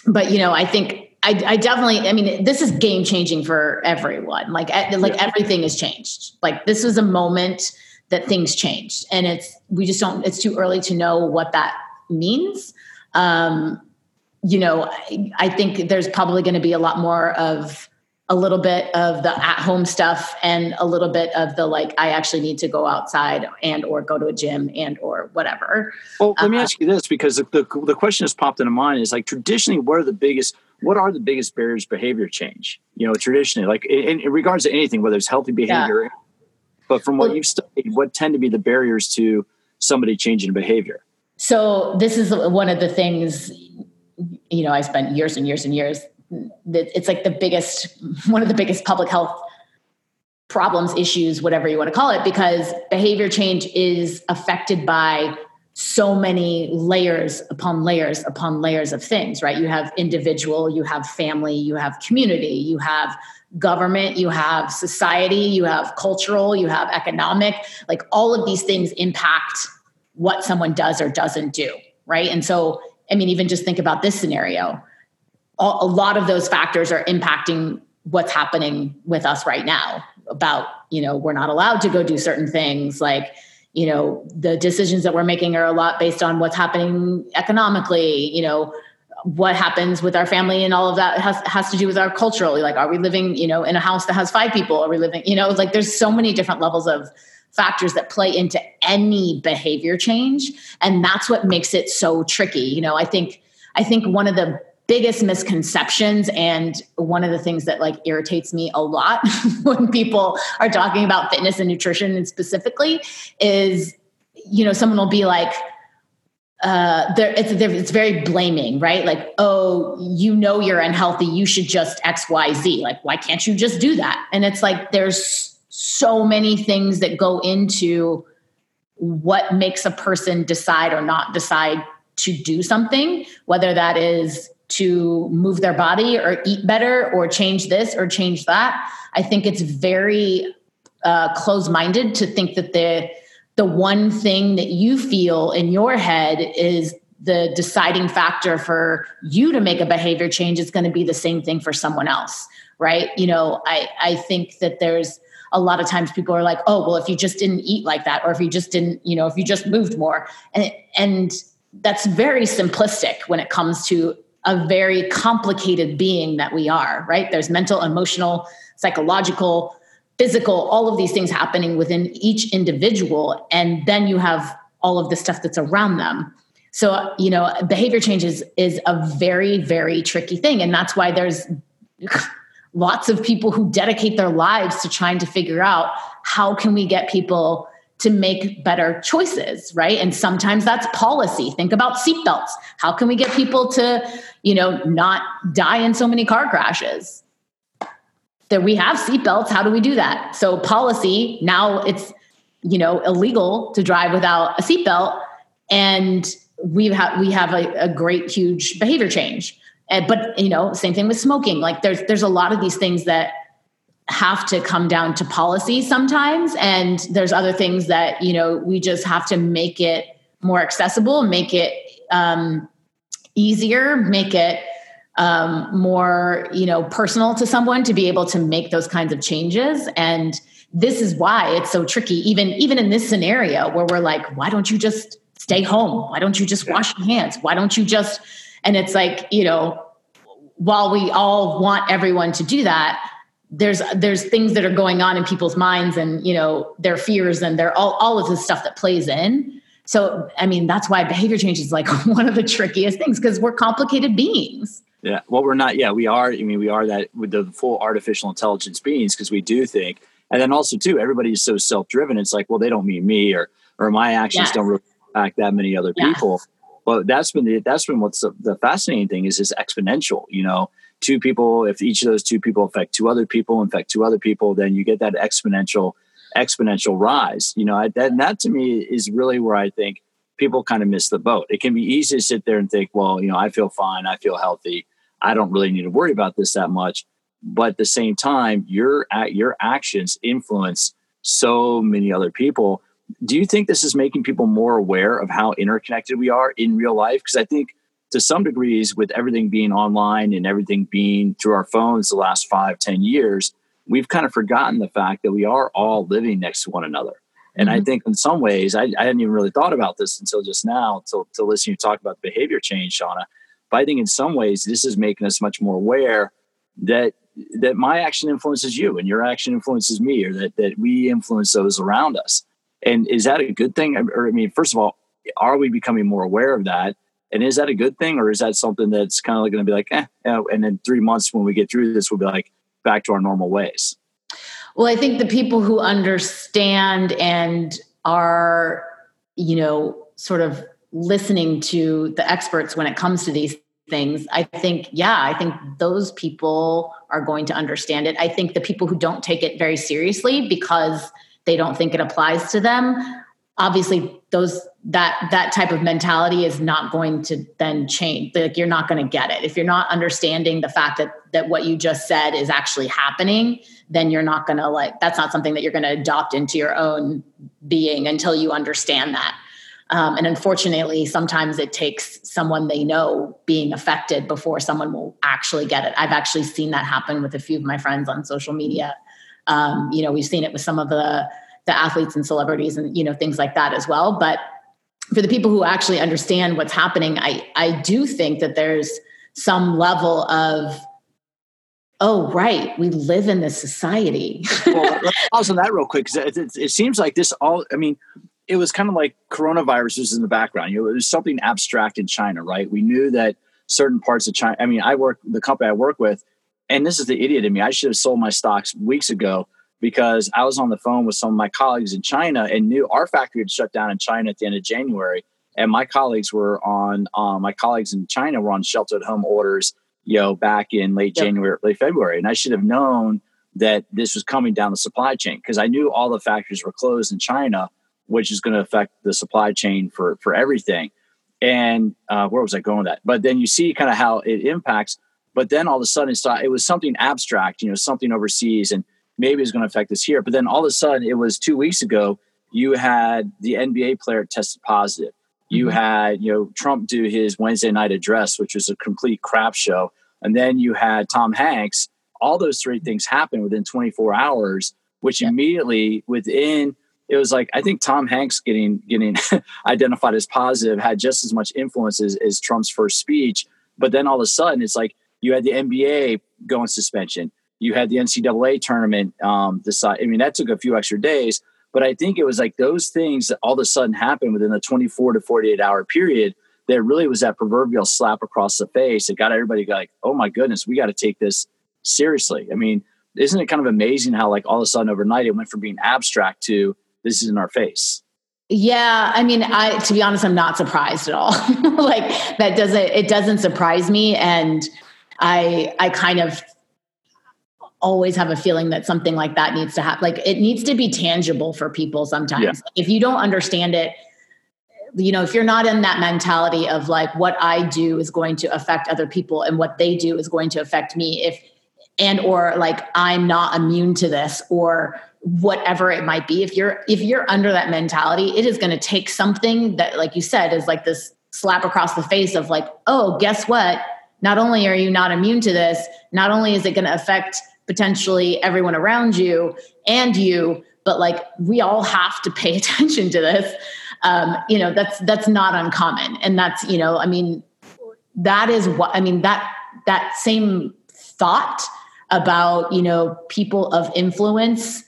But, you know, I think I definitely, I mean, this is game changing for everyone. Like everything has changed. Like this was a moment that things changed, and it's too early to know what that means. You know, I think there's probably going to be a lot more of a little bit of the at-home stuff and a little bit of the, like, I actually need to go outside and or go to a gym and or whatever. Well, let me ask you this, because the question that's popped into mind is, like, traditionally, what are the biggest barriers to behavior change? You know, traditionally, like in regards to anything, whether it's healthy behavior, but from what you've studied, what tend to be the barriers to somebody changing behavior? So this is one of the things, you know, I spent years and years and years. It's like one of the biggest public health problems, issues, whatever you want to call it, because behavior change is affected by so many layers upon layers upon layers of things, right? You have individual, you have family, you have community, you have government, you have society, you have cultural, you have economic, like all of these things impact what someone does or doesn't do, right? And so, I mean, even just think about this scenario. A lot of those factors are impacting what's happening with us right now about, you know, we're not allowed to go do certain things. Like, you know, the decisions that we're making are a lot based on what's happening economically, you know, what happens with our family, and all of that has to do with our culturally. Like, are we living, you know, in a house that has 5 people? Are we living, you know, like there's so many different levels of factors that play into any behavior change. And that's what makes it so tricky. You know, I think one of the biggest misconceptions and one of the things that, like, irritates me a lot when people are talking about fitness and nutrition, and specifically, is, you know, someone will be like, it's very blaming, right? Like, oh, you know, you're unhealthy, you should just X, Y, Z. Like, why can't you just do that? And it's like, there's so many things that go into what makes a person decide or not decide to do something, whether that is to move their body or eat better or change this or change that. I think it's very closed-minded to think that the one thing that you feel in your head is the deciding factor for you to make a behavior change is going to be the same thing for someone else, right? You know, I think that there's a lot of times people are like, oh, well, if you just didn't eat like that, or if you just didn't, you know, if you just moved more. And that's very simplistic when it comes to a very complicated being that we are, right? There's mental, emotional, psychological, physical, all of these things happening within each individual. And then you have all of the stuff that's around them. So, you know, behavior change is a very, very tricky thing. And that's why there's lots of people who dedicate their lives to trying to figure out how can we get people to make better choices, right? And sometimes that's policy. Think about seatbelts. How can we get people to, you know, not die in so many car crashes? That we have seatbelts, how do we do that? So policy, now it's, you know, illegal to drive without a seatbelt. And we have a great, huge behavior change. But, you know, same thing with smoking. Like there's a lot of these things that have to come down to policy sometimes. And there's other things that, you know, we just have to make it more accessible, make it easier, make it more, you know, personal to someone to be able to make those kinds of changes. And this is why it's so tricky, even in this scenario where we're like, why don't you just stay home? Why don't you just wash your hands? Why don't you just, and it's like, you know, while we all want everyone to do that, there's things that are going on in people's minds and, you know, their fears and their all of the stuff that plays in. So, I mean, that's why behavior change is like one of the trickiest things, because we're complicated beings. Yeah. Well, we're not. Yeah, we are. I mean, we are that with the full artificial intelligence beings, because we do think. And then also too, everybody is so self-driven. It's like, well, they don't mean me, or my actions don't reflect that many other people. Well, that's been what's the fascinating thing is exponential, you know. 2 people, if each of those 2 people affect 2 other people, infect 2 other people, then you get that exponential rise. You know, that to me is really where I think people kind of miss the boat. It can be easy to sit there and think, well, you know, I feel fine, I feel healthy, I don't really need to worry about this that much. But at the same time, your actions influence so many other people. Do you think this is making people more aware of how interconnected we are in real life? Because I think to some degrees, with everything being online and everything being through our phones the last 5-10 years, we've kind of forgotten the fact that we are all living next to one another. And I think in some ways, I hadn't even really thought about this until just now, to listen to you talk about behavior change, Shauna. But I think in some ways, this is making us much more aware that my action influences you and your action influences me, or that we influence those around us. And is that a good thing? Or, I mean, first of all, are we becoming more aware of that? And is that a good thing? Or is that something that's kind of going to be like, and in 3 months when we get through this, we'll be like back to our normal ways? Well, I think the people who understand and are, sort of listening to the experts when it comes to these things, I think those people are going to understand it. I think the people who don't take it very seriously because they don't think it applies to them, obviously that type of mentality is not going to then change. Like, you're not going to get it. If you're not understanding the fact that what you just said is actually happening, then you're not going to that's not something that you're going to adopt into your own being until you understand that. And unfortunately, sometimes it takes someone they know being affected before someone will actually get it. I've actually seen that happen with a few of my friends on social media. We've seen it with some of the athletes and celebrities and, things like that as well. But for the people who actually understand what's happening, I do think that there's some level of, oh, right, we live in this society. Well, let's pause on that real quick, because it seems like this all, I mean, it was kind of like coronavirus was in the background. It was something abstract in China, right? We knew that certain parts of China, I mean, the company I work with, and this is the idiot in me, I should have sold my stocks weeks ago, because I was on the phone with some of my colleagues in China and knew our factory had shut down in China at the end of January. And my colleagues in China were on shelter at home orders, back in late January, late February. And I should have known that this was coming down the supply chain, because I knew all the factories were closed in China, which is going to affect the supply chain for everything. And where was I going with that? But then you see kind of how it impacts. But then all of a sudden, it was something abstract, something overseas, and maybe it's going to affect us here. But then all of a sudden, it was 2 weeks ago, you had the NBA player tested positive. You had, Trump do his Wednesday night address, which was a complete crap show. And then you had Tom Hanks. All those three things happened within 24 hours, which immediately within... It was like, I think Tom Hanks getting identified as positive had just as much influence as Trump's first speech. But then all of a sudden, it's like you had the NBA go on suspension. You had the NCAA tournament decide. I mean, that took a few extra days. But I think it was like those things that all of a sudden happened within the 24 to 48 hour period that really was that proverbial slap across the face. It got everybody like, oh, my goodness, we got to take this seriously. I mean, isn't it kind of amazing how like all of a sudden overnight it went from being abstract to this is in our face? Yeah. I mean, to be honest, I'm not surprised at all. It doesn't surprise me. And I kind of always have a feeling that something like that needs to happen. Like, it needs to be tangible for people sometimes. Yeah. If you don't understand it, if you're not in that mentality of like, what I do is going to affect other people and what they do is going to affect me, or like, I'm not immune to this, or whatever it might be. If you're under that mentality, it is going to take something that, like you said, is like this slap across the face of like, oh, guess what? Not only are you not immune to this, not only is it going to affect potentially everyone around you and you, but like, we all have to pay attention to this. That's not uncommon. And that's, that is what, that same thought about, people of influence,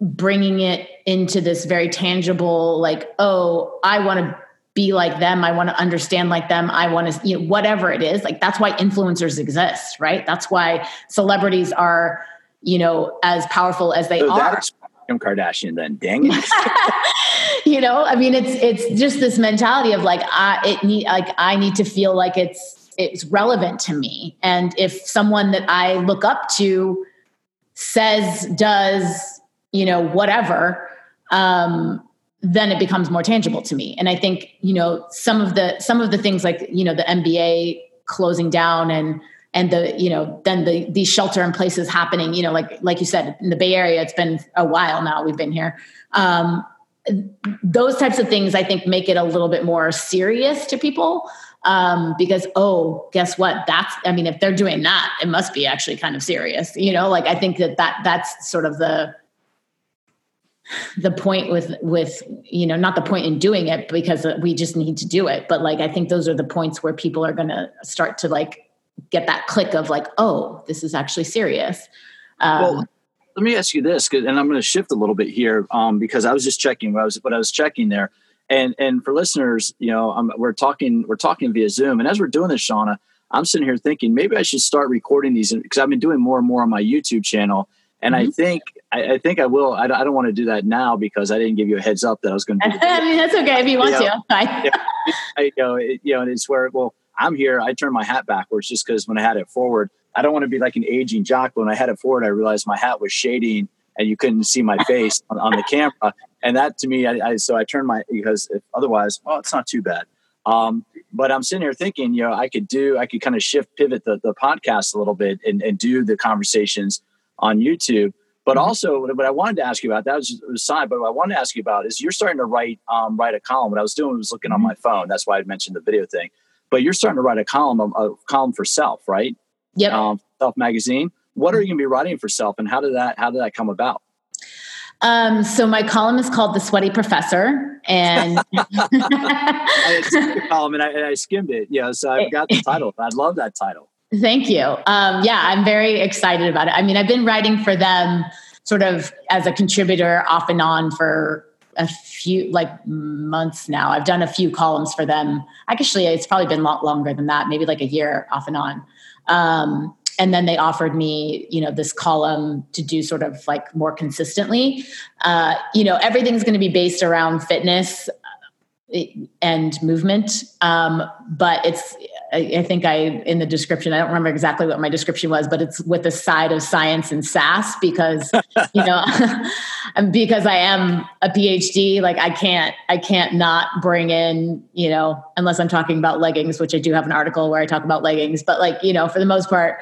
bringing it into this very tangible, like, oh, I want to be like them. I want to understand like them. I want to, whatever it is, like, that's why influencers exist, right? That's why celebrities are, as powerful as they are. That's Kim Kardashian then, dang it. It's just this mentality of like, I need to feel like it's relevant to me. And if someone that I look up to says, does, whatever, then it becomes more tangible to me. And I think, some of the things like, the NBA closing down and the, then the shelter in places happening, like you said, in the Bay Area, it's been a while now we've been here. those types of things, I think, make it a little bit more serious to people. Because, oh, guess what? If they're doing that, it must be actually kind of serious, you know, like I think that's sort of the point with, you know, not the point in doing it because we just need to do it. But like, I think those are the points where people are going to start to like, get that click of like, oh, this is actually serious. Well, let me ask you this, and I'm going to shift a little bit here because I was just checking what I was checking there. And for listeners, you know, we're talking via Zoom. And as we're doing this, Shauna, I'm sitting here thinking maybe I should start recording these because I've been doing more and more on my YouTube channel. And mm-hmm. I think I will. I don't want to do that now because I didn't give you a heads up that I was going to do that. I mean, that's okay. If you want to. Fine. And it's where, well, I'm here. I turn my hat backwards just because when I had it forward, I don't want to be like an aging jock. When I had it forward, I realized my hat was shading and you couldn't see my face on the camera. And that to me, I turned my, because if otherwise, well, it's not too bad. But I'm sitting here thinking, you know, I could kind of pivot the podcast a little bit and do the conversations on YouTube. But mm-hmm. also what I wanted to ask you about, that was a side, but what I wanted to ask you about is you're starting to write a column. What I was doing was looking mm-hmm. on my phone. That's why I mentioned the video thing, but you're starting to write a column for Self, right? Yep. Self Magazine. What are you going to be writing for Self and how did that come about? So my column is called The Sweaty Professor and I skimmed it. Yeah. So I've got the title. I love that title. Thank you. I'm very excited about it. I mean, I've been writing for them sort of as a contributor off and on for a few months now. I've done a few columns for them. Actually, it's probably been a lot longer than that, maybe like a year off and on. And then they offered me, you know, this column to do sort of like more consistently. You know, everything's going to be based around fitness and movement. But it's, I think in the description, I don't remember exactly what my description was, but it's with a side of science and sass because, you know, because I am a Ph.D., like I can't not bring in, you know, unless I'm talking about leggings, which I do have an article where I talk about leggings, but like, you know, for the most part,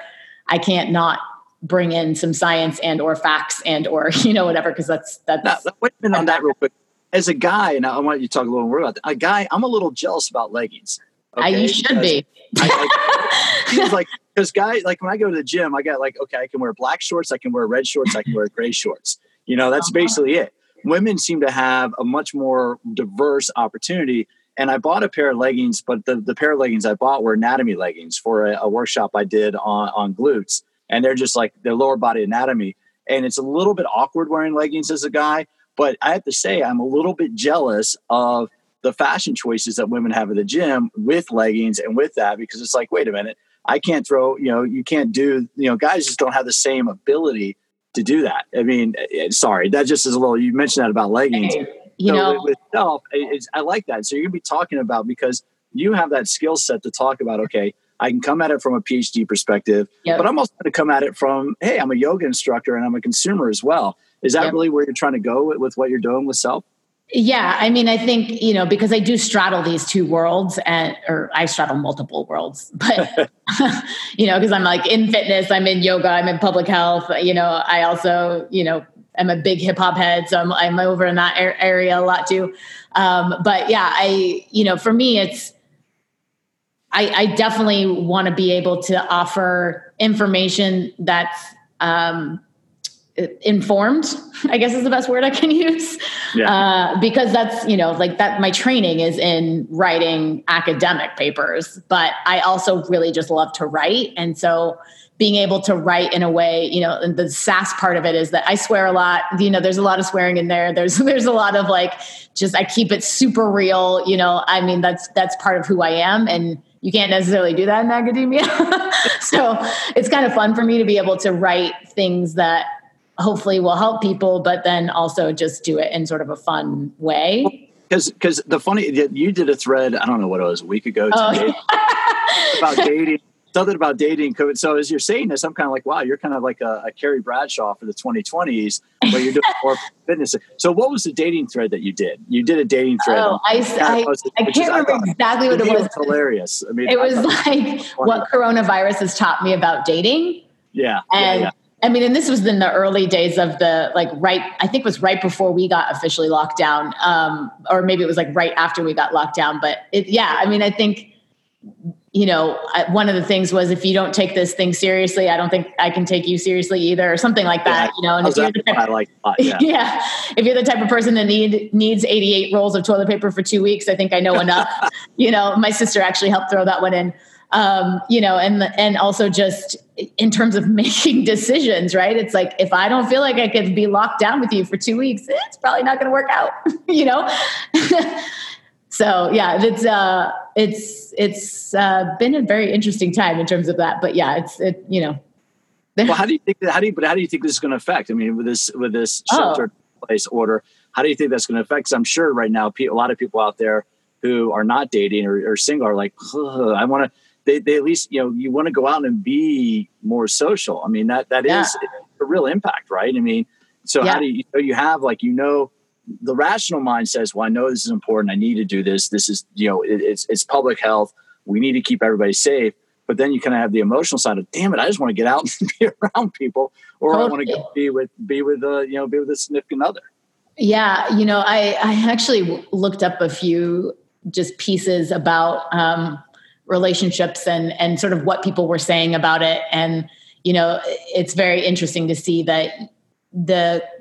I can't not bring in some science and or facts and or, you know, whatever, because that's now, wait a minute on that real quick. As a guy, and I want you to talk a little more about that. A guy, I'm a little jealous about leggings. Okay? You should be. Because guys, like when I go to the gym, I got like, okay, I can wear black shorts, I can wear red shorts, I can wear gray shorts. You know, that's basically it. Women seem to have a much more diverse opportunity. And I bought a pair of leggings, but the pair of leggings I bought were anatomy leggings for a workshop I did on glutes. And they're just like their lower body anatomy. And it's a little bit awkward wearing leggings as a guy. But I have to say, I'm a little bit jealous of the fashion choices that women have at the gym with leggings and with that, because it's like, wait a minute, I can't throw, you know, you can't do, you know, guys just don't have the same ability to do that. I mean, sorry, that just is a little, you mentioned that about leggings. You know, with Self, I like that. So you're going to be talking about, because you have that skill set to talk about, okay, I can come at it from a PhD perspective, yep. but I'm also going to come at it from, hey, I'm a yoga instructor and I'm a consumer as well. Is that yep. really where you're trying to go with what you're doing with Self? Yeah. I mean, I think, you know, because I do straddle these two worlds or I straddle multiple worlds, but, you know, because I'm like in fitness, I'm in yoga, I'm in public health, you know, I also, you know, I'm a big hip hop head. So I'm over in that area a lot too. But yeah, you know, for me, it's, I definitely want to be able to offer information that's, informed, I guess is the best word I can use. Yeah. Because that's, you know, like that, my training is in writing academic papers, but I also really just love to write. And so being able to write in a way, you know, and the sass part of it is that I swear a lot, you know, there's a lot of swearing in there. There's a lot of like, just, I keep it super real, you know, I mean, that's part of who I am. And you can't necessarily do that in academia. So it's kind of fun for me to be able to write things that hopefully will help people, but then also just do it in sort of a fun way. Because you did a thread, I don't know what it was, a week ago, today, about dating, something about dating COVID. So as you're saying this, I'm kind of like, wow, you're kind of like a Carrie Bradshaw for the 2020s, but you're doing more fitness. So what was the dating thread that you did? You did a dating thread. Oh, I can't remember exactly what it was. It was hilarious. I mean, it was like what coronavirus has taught me about dating. Yeah. And I mean, and this was in the early days of the, like, right, I think it was right before we got officially locked down, or maybe it was like right after we got locked down. But it, yeah, I mean, I think, you know, one of the things was, if you don't take this thing seriously, I don't think I can take you seriously either, or something like that. Yeah, you know, and if you're the type, if you're the type of person that needs 88 rolls of toilet paper for 2 weeks, I think I know enough. You know, my sister actually helped throw that one in. You know, and also just in terms of making decisions, right? It's like, if I don't feel like I could be locked down with you for 2 weeks, it's probably not going to work out, you know? So yeah, it's been a very interesting time in terms of that, but yeah, it's, you know. Well, how do you think this is going to affect? I mean, with this shelter in place order, how do you think that's going to affect? Because I'm sure right now, a lot of people out there who are not dating or single are like, I want to, they at least, you know, you want to go out and be more social. I mean, that is a real impact, right? I mean, so how do you, you have, like, you know, the rational mind says, well, I know this is important. I need to do this. This is, you know, it's public health. We need to keep everybody safe. But then you kind of have the emotional side of, damn it, I just want to get out and be around people, or totally. I want to go be with a significant other. Yeah. You know, I actually looked up a few just pieces about, relationships and sort of what people were saying about it. And, you know, it's very interesting to see that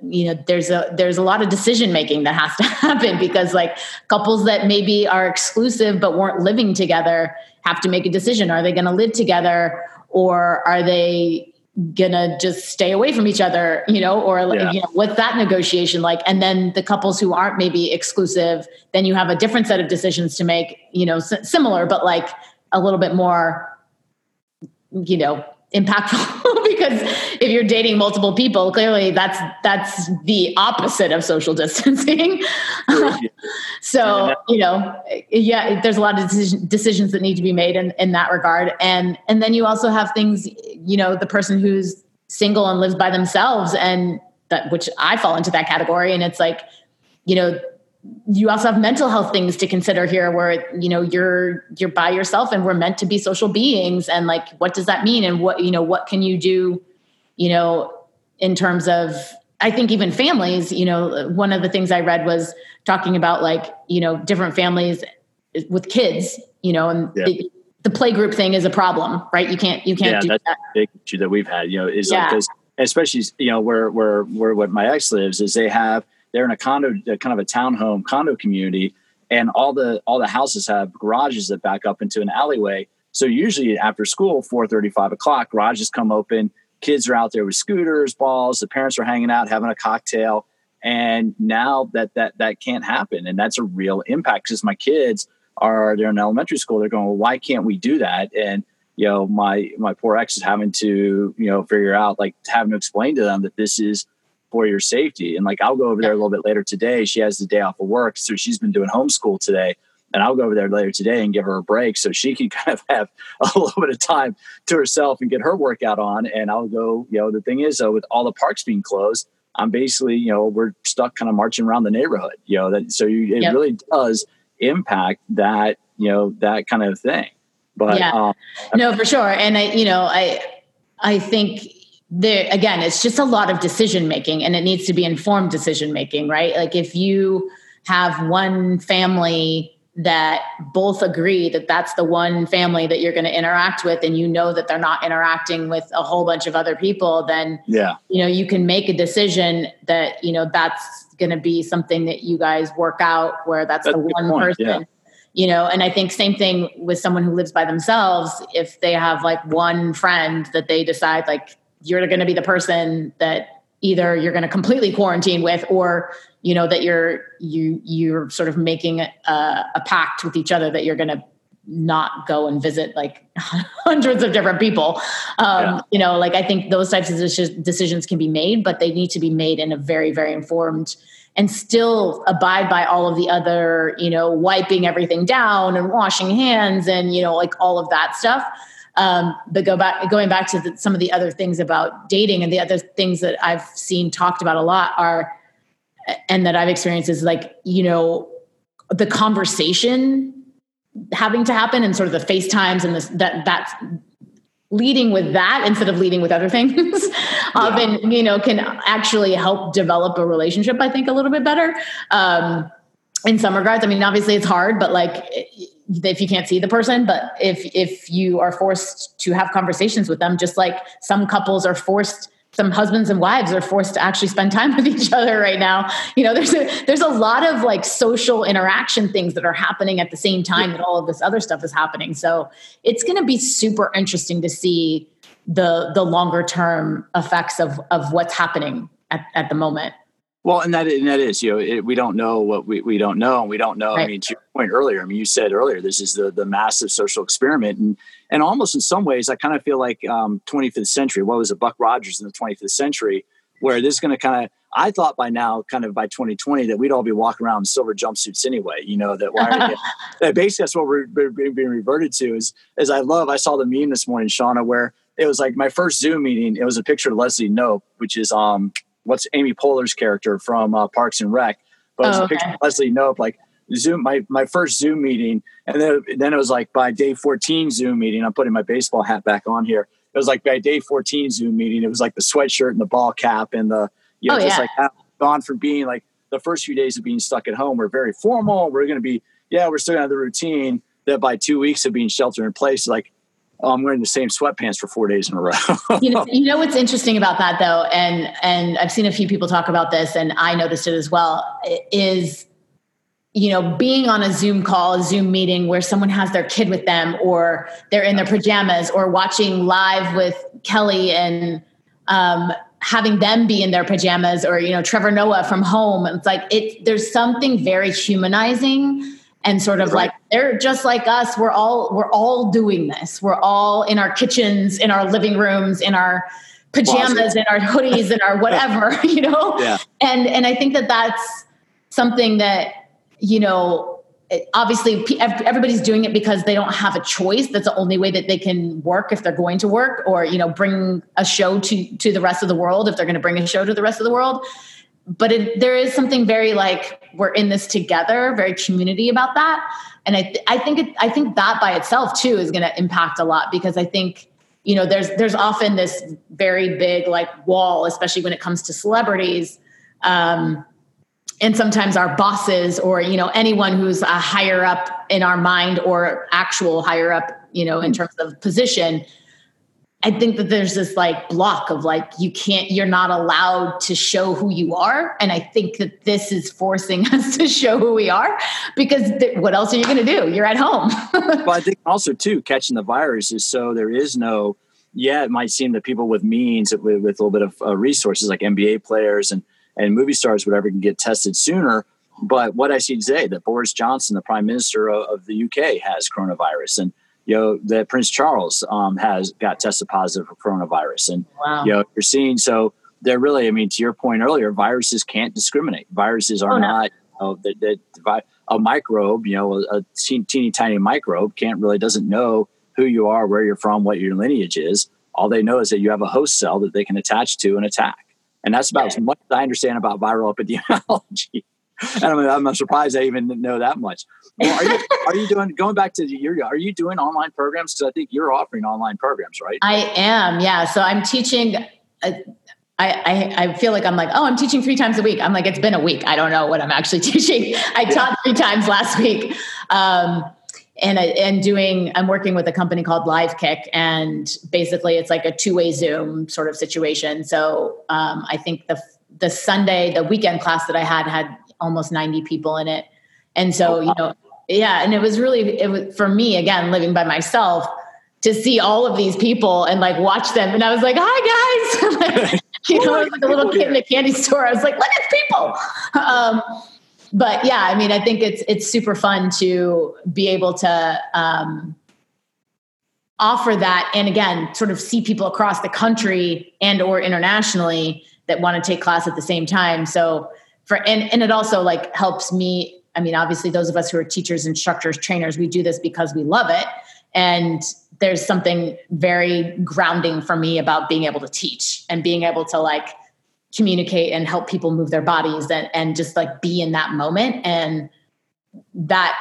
there's a lot of decision making that has to happen, because, like, couples that maybe are exclusive but weren't living together have to make a decision. Are they going to live together, or are they going to just stay away from each other, you know, or like, you know, what's that negotiation like? And then the couples who aren't maybe exclusive, then you have a different set of decisions to make, you know, similar, but like a little bit more, you know, impactful, because if you're dating multiple people, clearly that's the opposite of social distancing. So, you know, yeah, there's a lot of decisions that need to be made in that regard. And then you also have things, you know, the person who's single and lives by themselves, and that, which I fall into that category. And it's like, you know, you also have mental health things to consider here, where, you know, you're by yourself, and we're meant to be social beings. And, like, what does that mean? And what, you know, what can you do, you know, in terms of, I think even families, you know, one of the things I read was talking about, like, you know, different families with kids, you know, and the playgroup thing is a problem, right? You can't do that. Yeah, that's a big issue that we've had, you know, is like this, especially, you know, where my ex lives is they're in a condo, kind of a townhome condo community, and all the houses have garages that back up into an alleyway. So usually after school, 4:30, 5 o'clock, garages come open. Kids are out there with scooters, balls. The parents are hanging out, having a cocktail. And now that can't happen, and that's a real impact, because my kids they're in elementary school. They're going, well, why can't we do that? And, you know, my poor ex is having to, you know, figure out, like, having to explain to them that this is for your safety. And, like, I'll go over there a little bit later today. She has the day off of work, so she's been doing homeschool today, and I'll go over there later today and give her a break so she can kind of have a little bit of time to herself and get her workout on. And I'll go, you know, the thing is, though, with all the parks being closed, I'm basically, you know, we're stuck kind of marching around the neighborhood, you know, it really does impact that, you know, that kind of thing. But no, for sure. And I think, there again, it's just a lot of decision making, and it needs to be informed decision making, right? Like, if you have one family that both agree that that's the one family that you're going to interact with, and you know that they're not interacting with a whole bunch of other people, then you know, you can make a decision that, you know, that's going to be something that you guys work out, where that's the one person. Yeah. You know, and I think same thing with someone who lives by themselves. If they have, like, one friend that they decide, like, you're going to be the person that either you're going to completely quarantine with, or, you know, that you're sort of making a pact with each other that you're going to not go and visit, like, hundreds of different people. You know, like, I think those types of decisions can be made, but they need to be made in a very, very informed, and still abide by all of the other, you know, wiping everything down and washing hands and, you know, like, all of that stuff. But going back to some of the other things about dating, and the other things that I've seen talked about a lot are, and that I've experienced, is, like, you know, the conversation having to happen, and sort of the FaceTimes and that leading with that instead of leading with other things and, you know, can actually help develop a relationship, I think, a little bit better in some regards. I mean, obviously it's hard, but like if you can't see the person, but if you are forced to have conversations with them, just like some couples are forced, some husbands and wives are forced to actually spend time with each other right now. You know, there's a lot of like social interaction things that are happening at the same time that all of this other stuff is happening. So it's going to be super interesting to see the longer term effects of what's happening at the moment. Well, and that is, you know, we don't know what we don't know. And we don't know. Right. I mean, to your point earlier, I mean, you said earlier, this is the massive social experiment. And almost in some ways, I kind of feel like 25th century, what was it, Buck Rogers in the 25th century, where this is going to kind of, I thought by now, kind of by 2020, that we'd all be walking around in silver jumpsuits anyway, you know, that why are you, that basically that's what we're being reverted to is, as I saw the meme this morning, Shauna, where it was like my first Zoom meeting, it was a picture of Leslie Knope, which is, what's Amy Poehler's character from Parks and Rec, but it was a picture of Leslie Knope, like Zoom, my first Zoom meeting. And then it was like by day 14 Zoom meeting, I'm putting my baseball hat back on here. It was like by day 14 Zoom meeting, it was like the sweatshirt and the ball cap and the, you know, just like gone from being like the first few days of being stuck at home. We're very formal. We're going to be, we're still going to have the routine that by 2 weeks of being sheltered in place, like, oh, I'm wearing the same sweatpants for 4 days in a row. You know what's interesting about that though, and I've seen a few people talk about this, and I noticed it as well, is, you know, being on a Zoom call, a Zoom meeting where someone has their kid with them, or they're in their pajamas, or watching live with Kelly and having them be in their pajamas, or, you know, Trevor Noah from home. It's like there's something very humanizing. And sort of like, they're just like us. We're all doing this. We're all in our kitchens, in our living rooms, in our pajamas, in our hoodies, in our whatever, you know? Yeah. And I think that that's something that, you know, obviously everybody's doing it because they don't have a choice. That's the only way that they can work if they're going to work, or, you know, bring a show to the rest of the world if they're going to bring a show to the rest of the world. But there is something very like, we're in this together, very community about that. And I think that by itself too is going to impact a lot, because I think, you know, there's often this very big like wall, especially when it comes to celebrities. And sometimes our bosses, or, you know, anyone who's a higher up in our mind, or actual higher up, you know, in terms of position, I think that there's this like block of like, you're not allowed to show who you are. And I think that this is forcing us to show who we are, because what else are you going to do? You're at home. Well, I think also too, catching the virus is so there is no, it might seem that people with means with a little bit of resources like NBA players and movie stars, whatever, can get tested sooner. But what I see today, that Boris Johnson, the prime minister of the UK, has coronavirus, and, you know, that Prince Charles has got tested positive for coronavirus. And, you know, you're seeing, so they're really, I mean, to your point earlier, viruses can't discriminate. Viruses are not, you know, a microbe, you know, a teeny tiny microbe doesn't know who you are, where you're from, what your lineage is. All they know is that you have a host cell that they can attach to and attack. And that's about as much as I understand about viral epidemiology. And I'm surprised I even know that much. Well, are you doing, going back to are you doing online programs? Because I think you're offering online programs, right? I am. Yeah. So I'm teaching, I feel like I'm like, I'm teaching 3 times a week. I'm like, it's been a week. I don't know what I'm actually teaching. I taught 3 times last week. I'm working with a company called Live Kick, and basically it's like a 2-way Zoom sort of situation. So, I think the Sunday, the weekend class that I had almost 90 people in it. And so, you know, and it was for me, again, living by myself, to see all of these people and like watch them. And I was like, hi guys, like, you know, like a little kid in a candy store. I was like, look at people. But yeah, I mean, I think it's super fun to be able to, offer that. And again, sort of see people across the country and, or internationally that want to take class at the same time. So and it also like helps me. I mean, obviously those of us who are teachers, instructors, trainers, we do this because we love it. And there's something very grounding for me about being able to teach and being able to like communicate and help people move their bodies and just like be in that moment. And that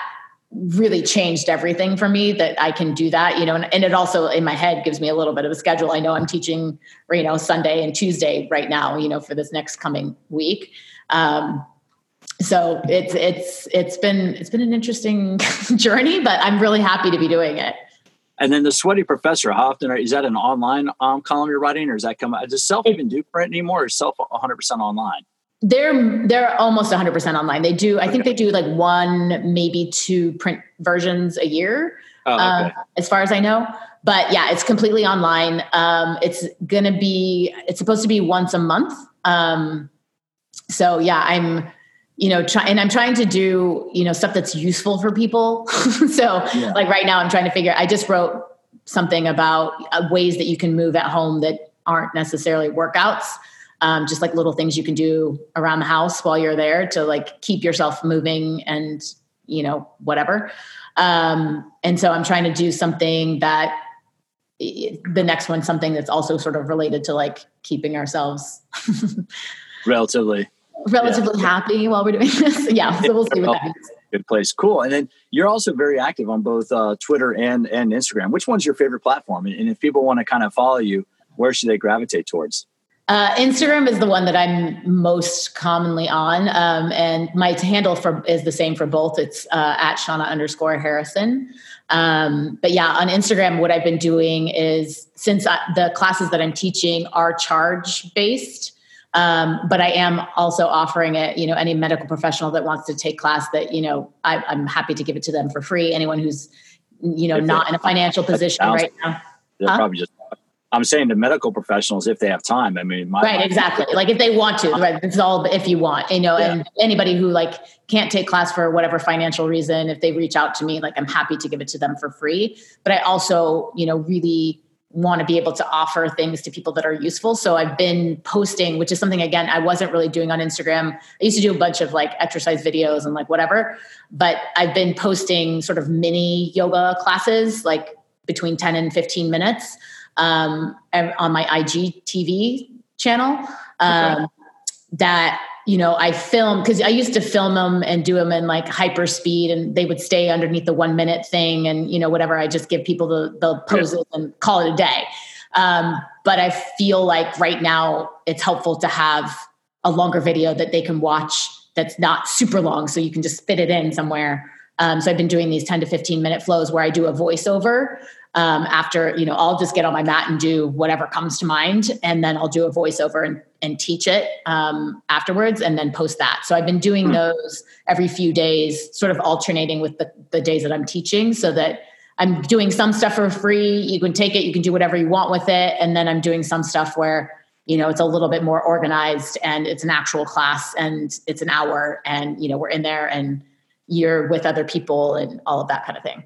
really changed everything for me that I can do that, you know, and it also in my head gives me a little bit of a schedule. I know I'm teaching, you know, Sunday and Tuesday right now, you know, for this next coming week. So it's been an interesting journey, but I'm really happy to be doing it. And then The Sweaty Professor, how often is that an online column you're writing, or is that come out? Does Self even do print anymore, or is Self 100% online? They're almost 100% online. They do. I think they do like one, maybe two print versions a year, as far as I know. But yeah, it's completely online. It's supposed to be once a month. So yeah, I'm trying to do, you know, stuff that's useful for people. So yeah. Like right now I'm trying to figure, I just wrote something about ways that you can move at home that aren't necessarily workouts. Just like little things you can do around the house while you're there to like keep yourself moving and, you know, whatever. And so I'm trying to do something that the next one, something that's also sort of related to like keeping ourselves relatively happy while we're doing this. Yeah. So we'll see what that means. Good place. Cool. And then you're also very active on both Twitter and Instagram. Which one's your favorite platform? And if people want to kind of follow you, where should they gravitate towards? Instagram is the one that I'm most commonly on. And my handle is the same for both. It's at @Shauna_Harrison. But yeah, on Instagram, what I've been doing is since the classes that I'm teaching are charge based, but I am also offering it, you know, any medical professional that wants to take class that, you know, I'm happy to give it to them for free. Anyone who's, you know, not in a financial position right now. They're probably just, I'm saying to medical professionals, if they have time, I mean, right. Exactly. Like if they want to, right. This is all if you want, you know, and anybody who like can't take class for whatever financial reason, if they reach out to me, like I'm happy to give it to them for free. But I also, you know, really want to be able to offer things to people that are useful. So I've been posting, which is something, again, I wasn't really doing on Instagram. I used to do a bunch of like exercise videos and like whatever, but I've been posting sort of mini yoga classes, like between 10 and 15 minutes on my IGTV channel that, you know, I film because I used to film them and do them in like hyper speed and they would stay underneath the 1 minute thing and, you know, whatever. I just give people the poses and call it a day. But I feel like right now it's helpful to have a longer video that they can watch that's not super long. So you can just fit it in somewhere. So I've been doing these 10 to 15 minute flows where I do a voiceover after, you know, I'll just get on my mat and do whatever comes to mind. And then I'll do a voiceover and teach it afterwards and then post that. So I've been doing those every few days, sort of alternating with the days that I'm teaching so that I'm doing some stuff for free. You can take it, you can do whatever you want with it. And then I'm doing some stuff where, you know, it's a little bit more organized and it's an actual class and it's an hour and, you know, we're in there and you're with other people and all of that kind of thing.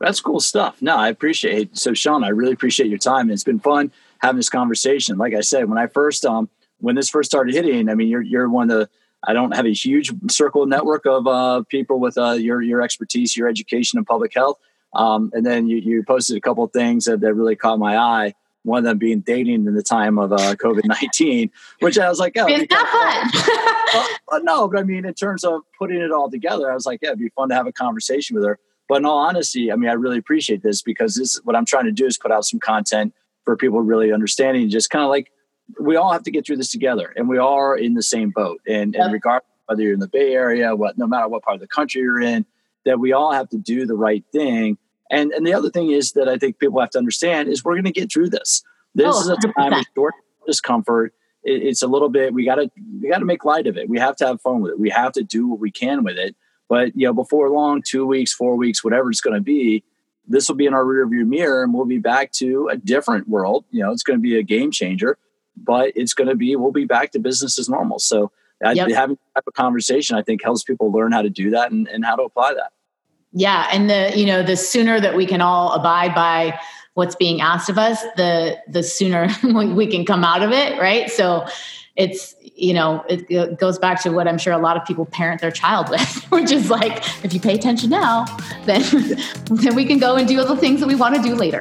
That's cool stuff. No, I appreciate it. So, Shauna, I really appreciate your time. It's been fun having this conversation. Like I said, when this first started hitting, I mean, you're one of the, I don't have a huge circle network of people with your expertise, your education in public health. And then you posted a couple of things that really caught my eye. One of them being dating in the time of COVID-19, which I was like, oh, it's not fun. No, but I mean, in terms of putting it all together, I was like, yeah, it'd be fun to have a conversation with her. But in all honesty, I mean, I really appreciate this because this what I'm trying to do is put out some content for people really understanding, just kind of like we all have to get through this together and we all are in the same boat. And regardless whether you're in the Bay Area, no matter what part of the country you're in, that we all have to do the right thing. And the other thing is that I think people have to understand is we're going to get through this. This is a time of short discomfort. It's a little bit, we got to make light of it. We have to have fun with it. We have to do what we can with it. But, you know, before long, 2 weeks, 4 weeks, whatever it's going to be, this will be in our rearview mirror and we'll be back to a different world. You know, it's going to be a game changer, but we'll be back to business as normal. So having that type of conversation, I think helps people learn how to do that and how to apply that. Yeah. And the sooner that we can all abide by what's being asked of us, the sooner we can come out of it. Right. So it's, you know, it goes back to what I'm sure a lot of people parent their child with, which is like, if you pay attention now, then we can go and do all the things that we want to do later.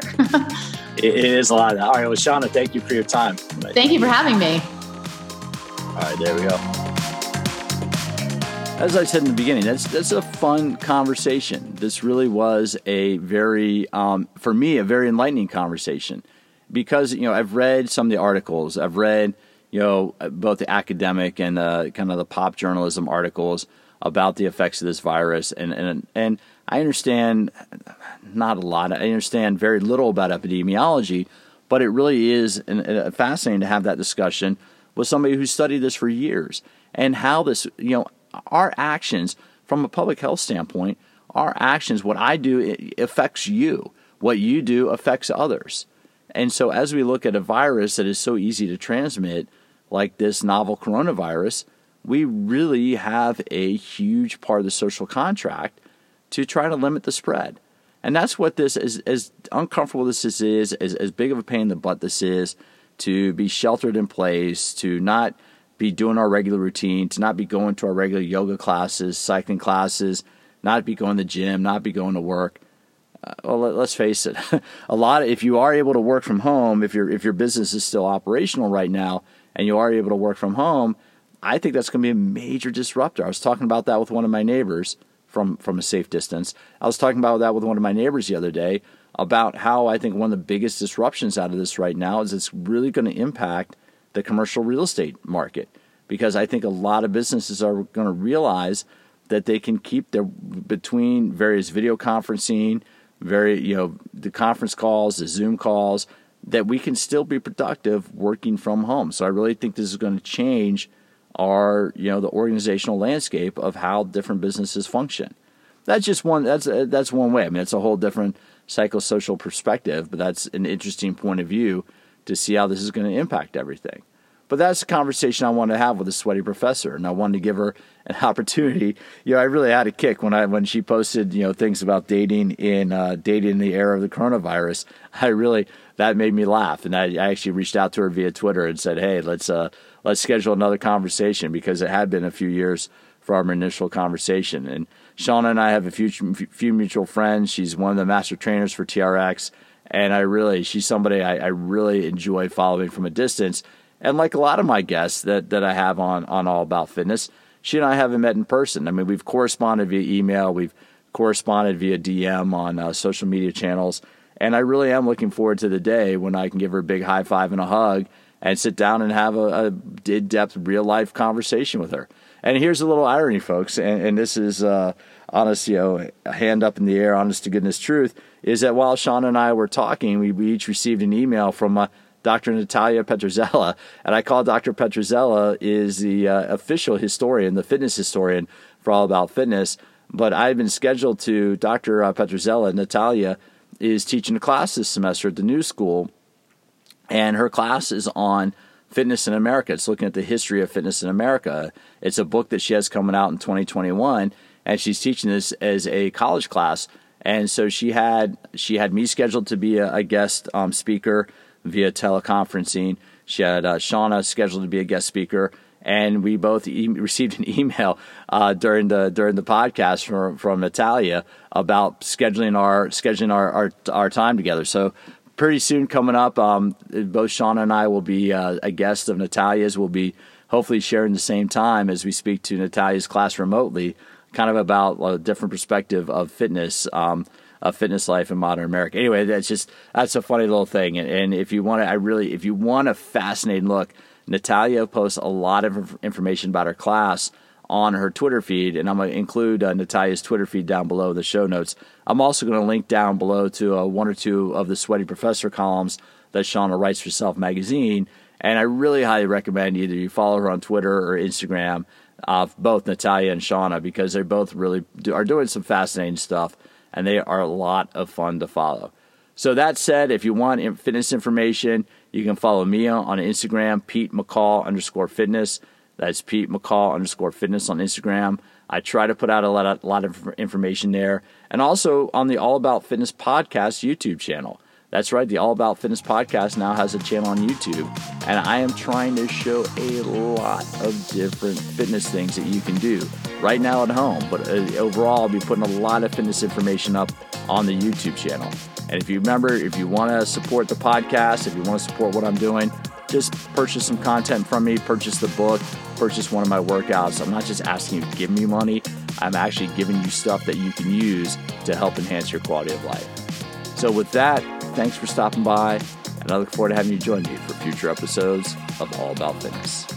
It is a lot of that. All right. Well, Shauna, thank you for your time. Thank you for having me. All right. There we go. As I said in the beginning, that's a fun conversation. This really was a very, for me, a very enlightening conversation because, I've read some of the articles. I've read, both the academic and kind of the pop journalism articles about the effects of this virus. And I understand not a lot. I understand very little about epidemiology, but it really is fascinating to have that discussion with somebody who studied this for years and how this, our actions from a public health standpoint, our actions, what I do, it affects you. What you do affects others. And so as we look at a virus that is so easy to transmit, like this novel coronavirus, we really have a huge part of the social contract to try to limit the spread. And that's what this is, as uncomfortable as this is, as big of a pain in the butt this is, to be sheltered in place, to not be doing our regular routine, to not be going to our regular yoga classes, cycling classes, not be going to the gym, not be going to work. Well, let's face it, if you are able to work from home, if your business is still operational right now and you are able to work from home, I think that's going to be a major disruptor. I was talking about that with one of my neighbors from a safe distance. I was talking about that with one of my neighbors the other day about how I think one of the biggest disruptions out of this right now is it's really going to impact the commercial real estate market, because I think a lot of businesses are going to realize that they can keep their, between various video conferencing, the conference calls, the Zoom calls, that we can still be productive working from home. So I really think this is going to change our, the organizational landscape of how different businesses function. That's just one, that's one way. I mean, it's a whole different psychosocial perspective, but that's an interesting point of view to see how this is going to impact everything. But that's the conversation I wanted to have with the Sweaty Professor, and I wanted to give her an opportunity. I really had a kick when she posted, things about dating in the era of the coronavirus. That made me laugh, and I actually reached out to her via Twitter and said, "Hey, let's schedule another conversation," because it had been a few years from our initial conversation. And Shauna and I have a few mutual friends. She's one of the master trainers for TRX. And she's somebody I really enjoy following from a distance. And like a lot of my guests that I have on All About Fitness, she and I haven't met in person. I mean, we've corresponded via email. We've corresponded via DM on social media channels. And I really am looking forward to the day when I can give her a big high five and a hug and sit down and have a in-depth, real-life conversation with her. And here's a little irony, folks, and this is honest, hand up in the air, honest-to-goodness truth, is that while Shauna and I were talking, we each received an email from Dr. Natalia Petrozella, and I call Dr. Petrozella is the official historian, the fitness historian for All About Fitness, but I've been scheduled to Dr. Petrozella. Natalia is teaching a class this semester at The New School, and her class is on Fitness in America. It's looking at the history of fitness in America. It's a book that she has coming out in 2021, and she's teaching this as a college class. And so she had me scheduled to be a guest speaker via teleconferencing. She had Shauna scheduled to be a guest speaker, and we both received an email during the podcast from Natalia about scheduling our time together. So pretty soon coming up, both Shauna and I will be a guest of Natalia's. We'll be hopefully sharing the same time as we speak to Natalia's class remotely, kind of about a different perspective of fitness, of fitness life in modern America. Anyway, that's a funny little thing. And if you want a fascinating look, Natalia posts a lot of information about her class on her Twitter feed, and I'm going to include Natalia's Twitter feed down below the show notes. I'm also going to link down below to one or two of the Sweaty Professor columns that Shauna writes for Self Magazine, and I really highly recommend either you follow her on Twitter or Instagram, both Natalia and Shauna, because they both really are doing some fascinating stuff, and they are a lot of fun to follow. So that said, if you want fitness information, you can follow me on Instagram, PeteMcCall_fitness. That's PeteMcCall_fitness on Instagram. I try to put out a lot of information there. And also on the All About Fitness podcast YouTube channel. That's right. The All About Fitness podcast now has a channel on YouTube. And I am trying to show a lot of different fitness things that you can do right now at home. But overall, I'll be putting a lot of fitness information up on the YouTube channel. And if you want to support the podcast, if you want to support what I'm doing, just purchase some content from me, purchase the book, purchase one of my workouts. I'm not just asking you to give me money. I'm actually giving you stuff that you can use to help enhance your quality of life. So with that, thanks for stopping by, and I look forward to having you join me for future episodes of All About Fitness.